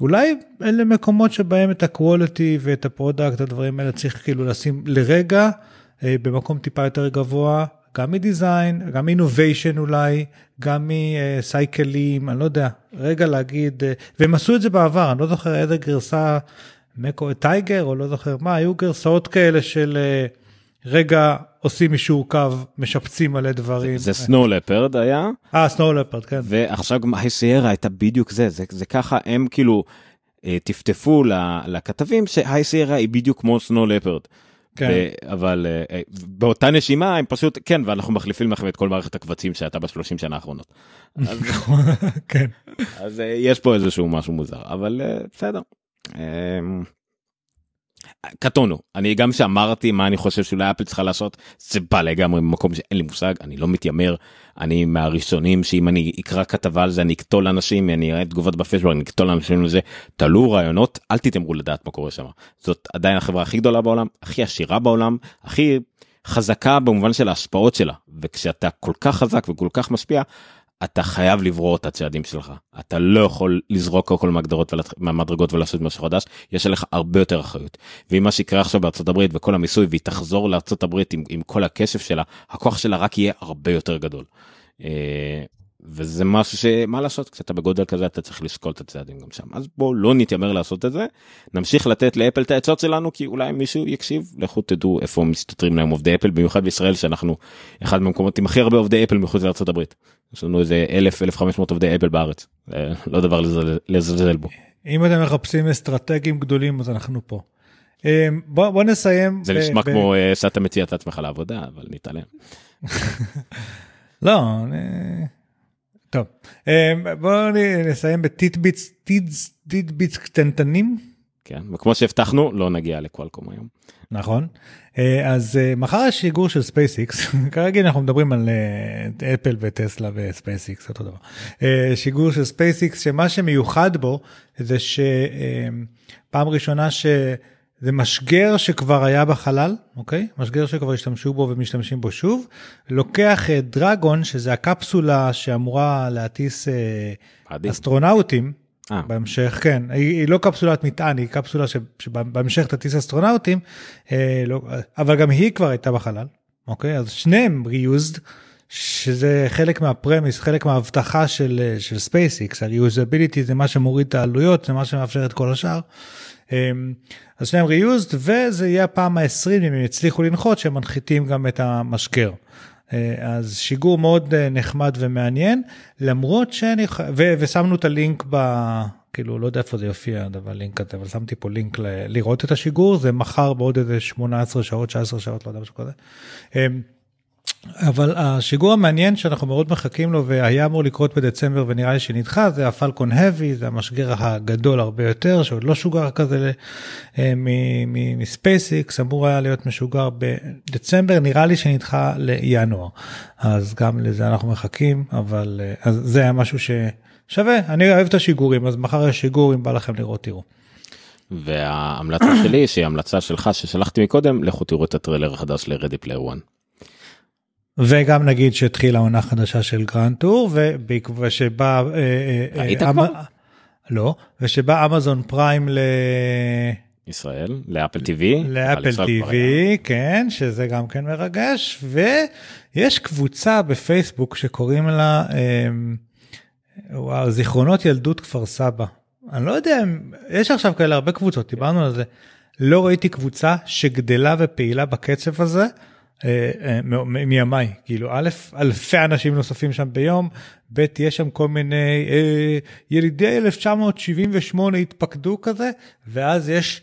אולי אלה מקומות שבהם את הקוואליטי ואת הפרודקט, הדברים האלה צריך כאילו לשים לרגע, במקום טיפה יותר גבוה, גם מדיזיין, גם מינוביישן אולי, גם מסייקלים, אני לא יודע, רגע להגיד, והם עשו את זה בעבר, אני לא זוכר איזה גרסה, מקו טייגר או לא זוכר מה, היו גרסאות כאלה של רגע, עושים אישור קו, משפצים עלי דברים. זה סנואו לפרד היה. אה, סנואו לפרד, כן. ועכשיו גם היי-סיירה הייתה בדיוק זה, זה, זה ככה הם כאילו טפטפו לכתבים שהיי-סיירה היא בדיוק כמו סנואו לפרד. כן. אבל באותה נשימה הם פשוט, כן, ואנחנו מחליפים לכם את כל מערכת הקבצים שהייתה בשלושים שנה האחרונות. כן. אז יש פה איזשהו משהו מוזר, אבל בסדר. קטונו, אני גם שאמרתי מה אני חושב שאולי אפל צריכה לעשות, זה בא לגמרי במקום שאין לי מושג, אני לא מתיימר, אני מהראשונים שאם אני אקרא כתבה על זה, אני אקטול אנשים, אני אראה תגובות בפייסבוק, אני אקטול אנשים לזה, תעלו רעיונות, אל תתאמרו לדעת מה קורה שם, זאת עדיין החברה הכי גדולה בעולם, הכי עשירה בעולם, הכי חזקה במובן של ההשפעות שלה, וכשאתה כל כך חזק וכל כך משפיע, אתה חייב לברור את הצעדים שלך, אתה לא יכול לזרוק כל מהגדרות מהמדרגות ולעשות משהו חדש, יש עליך הרבה יותר אחריות, ואם מה שיקרה עכשיו בארצות הברית וכל המיסוי, והיא תחזור לארצות הברית עם, עם כל הכסף שלה, הכוח שלה רק יהיה הרבה יותר גדול, וזה משהו שמה לעשות, כשאתה בגודל כזה אתה צריך לשקול את הצעדים גם שם, אז בואו לא נתיימר לעשות את זה, נמשיך לתת לאפל את העצות שלנו, כי אולי מישהו יקשיב, לכו תדעו איפה מסתתרים להם עובדי אפל, במיוחד בישראל שאנחנו אחד מהמקומות עם הכי הרבה עובדי אפל מחוץ לארצות הברית, יש לנו איזה אלף עד אלף וחמש מאות עובדי אפל בארץ, לא דבר לזלזל בו. אם אתם מחפשים אסטרטגים גדולים, אז אנחנו פה. בואו נסיים. זה נשמע כמו שאתה מציע את עצמך לעבודה, אבל נתעלם. לא, טוב, בואו נסיים בטיטביץ, טיטביץ קטנטנים. כן, וכמו שהבטחנו, לא נגיע לקואלקום היום. נכון, אז מחר יש שיגור של ספייסיקס, כרגיל אנחנו מדברים על אפל וטסלה וספייסיקס, אותו דבר, שיגור של ספייסיקס, שמה שמיוחד בו, זה שפעם ראשונה ש... זה משגר שכבר היה בחלל, אוקיי? משגר שכבר השתמשו בו ומשתמשים בו שוב, לוקח את דרגון, שזה הקפסולה שאמורה להטיס עדים. אסטרונאוטים, אה. בהמשך, כן, היא, היא לא קפסולת מטען, היא קפסולה ש, שבהמשך תטיס אסטרונאוטים, אה, לא, אבל גם היא כבר הייתה בחלל, אוקיי? אז שניהם ריוזד, שזה חלק מהפרמיס, חלק מההבטחה של, של SpaceX, ה-reusability זה מה שמוריד את העלויות, זה מה שמאפשר את כל השאר, אז שניהם ריוזד, וזה יהיה הפעם ה-עשרים, אם הם יצליחו לנחות, שהם מנחיתים גם את המשקר. אז שיגור מאוד נחמד ומעניין, למרות שאני, ו- ושמנו את הלינק ב... כאילו, לא יודע איפה זה יופיע, אבל לינק כזה, אבל שמתי פה לינק ל- לראות את השיגור, זה מחר בעוד איזה שמונה עשרה שעות, תשע עשרה שעות, לא יודע משהו כזה. אבל השיגור המעניין שאנחנו מאוד מחכים לו, והיה אמור לקרות בדצמבר ונראה לי שנדחה, זה הפלקון האבי, זה המשגר הגדול הרבה יותר, שעוד לא שוגר כזה מספייסיקס, אמור היה להיות משוגר בדצמבר, נראה לי שנדחה לינואר. אז גם לזה אנחנו מחכים, אבל אז זה היה משהו ששווה, אני אוהב את השיגורים, אז מחר יש שיגור, אם בא לכם לראות תראו. וההמלצה שלי, שהיא המלצה שלך ששלחתי מקודם, לכו תראו את הטרילר החדש ל-Ready Player One. וגם נגיד שהתחילה עונה חדשה של גרנד טור, ושבא... היית כבר? לא, ושבא אמזון פריים ל... ישראל, לאפל טי וי. לאפל טי וי, כן, שזה גם כן מרגש, ויש קבוצה בפייסבוק שקוראים לה, וואו, זיכרונות ילדות כפר סבא. אני לא יודע, יש עכשיו כאלה הרבה קבוצות, דיברנו על זה, לא ראיתי קבוצה שגדלה ופעילה בקצב הזה, מימיי, כאילו א', אלפי אנשים נוספים שם ביום, ב', יש שם כל מיני ילידי אלף תשע מאות שבעים ושמונה התפקדו כזה, ואז יש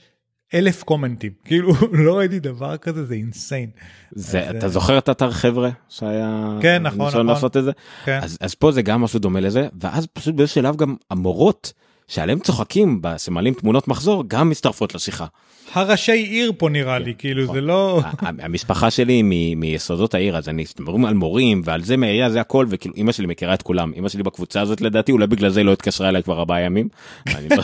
אלף קומנטים, כאילו לא ראיתי דבר כזה, זה אינסיין. אתה זוכר את אתר חבר'ה שהיה... כן, נכון, נכון. לעשות את זה? אז פה זה גם משהו דומה לזה, ואז פשוט באיזשהו שלב גם המורות, שעליהם צוחקים בסמלים תמונות מחזור, גם מצטרפות לשיחה. הראשי עיר פה נראה לי, כאילו זה לא... המשפחה שלי מיסודות העיר, אז אני מדברים על מורים, ועל זה מהעירייה, זה הכל, וכאילו אמא שלי מכירה את כולם, אמא שלי בקבוצה הזאת לדעתי, אולי בגלל זה לא התקשרה אליי כבר ארבעה ימים, אני לא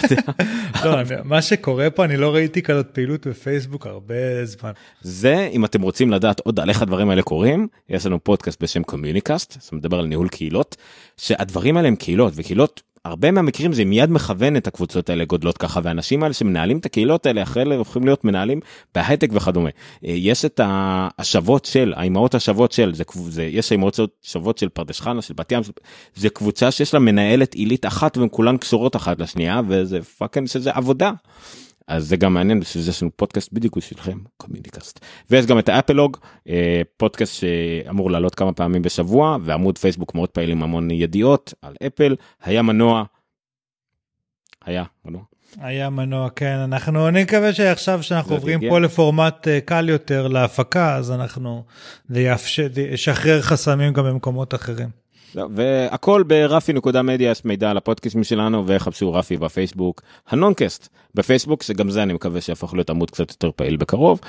יודע. מה שקורה פה, אני לא ראיתי כזאת פעילות בפייסבוק הרבה זמן. זה, אם אתם רוצים לדעת עוד על איך הדברים האלה קורים, יש לנו פודקאסט בשם Kommunicast, שמדבר על ניהול קהילות, שהדברים האלה הם קהילות, וקהילות הרבה מהמקרים זה מיד מכוון את הקבוצות האלה גודלות ככה, והאנשים האלה שמנהלים את הקהילות האלה, אחרי אלה הופכים להיות מנהלים בהייטק וכדומה. יש את השוות של, האימהות השוות של, זה, זה, יש האימהות שוות של פרדס חנה, של בת ים, של, זה קבוצה שיש לה מנהלת עילית אחת, והן כולן קשורות אחת לשנייה, וזה פאקן שזה עבודה. אז זה גם מעניין, שזה יש לנו פודקאסט בדיוק שלכם, קומוניקאסט. ויש גם את האפלוג, פודקאסט שאמור לעלות כמה פעמים בשבוע, ועמוד פייסבוק מאוד פעיל עם המון ידיעות על אפל, היה מנוע, היה מנוע. היה מנוע, כן, אנחנו, אני מקווה שעכשיו שאנחנו עוברים פה לפורמט קל יותר להפקה, אז אנחנו נשחרר חסמים גם במקומות אחרים. והכל ברפי נקודה מדיה, יש מידע על הפודקאסטים שלנו, וחפשו רפי בפייסבוק, הנונקאסט בפייסבוק, שגם זה אני מקווה שיהפוך להיות עמוד קצת יותר פעיל בקרוב,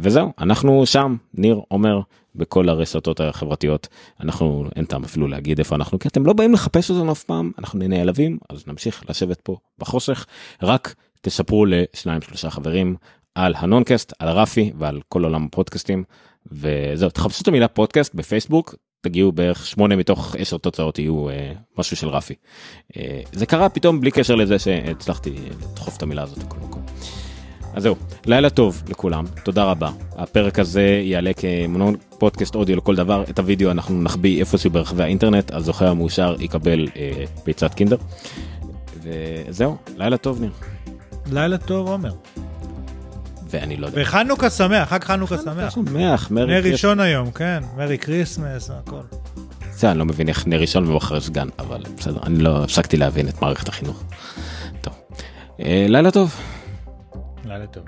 וזהו, אנחנו שם, ניר, עומר, בכל הרשתות החברתיות, אנחנו, אין טעם אפילו להגיד איפה אנחנו, כי אתם לא באים לחפש אותנו אף פעם, אנחנו נעלבים, אז נמשיך לשבת פה בחושך, רק תספרו לשניים, שלושה חברים, על הנונקאסט, על רפי, ועל כל עולם הפודקאסטים, וזהו, תחפשו את המילה פודקאסט בפייסבוק, תגיעו בערך שמונה מתוך עשר תוצאות יהיו אה, משהו של רפי. אה, זה קרה פתאום בלי קשר לזה שהצלחתי לדחוף את המילה הזאת בכל מקום. אז זהו, לילה טוב לכולם, תודה רבה. הפרק הזה יעלה כמנון פודקאסט אודיו לכל דבר, את הוידאו אנחנו נחביא איפשהו ברחבי האינטרנט, אז זוכה המאושר יקבל אה, ביצת קינדר. וזהו, לילה טוב ניר. לילה טוב עומר. ואני לא יודע. וחנוכה שמח, חג חנוכה שמח. שמח, מרי קריסמס. נר ראשון היום, כן, מרי קריסמס, הכל. זה, אני לא מבין איך נר ראשון ובחר סגן, אבל בסדר, אני לא הפסקתי להבין את מערכת החינוך. טוב. לילה טוב. לילה טוב.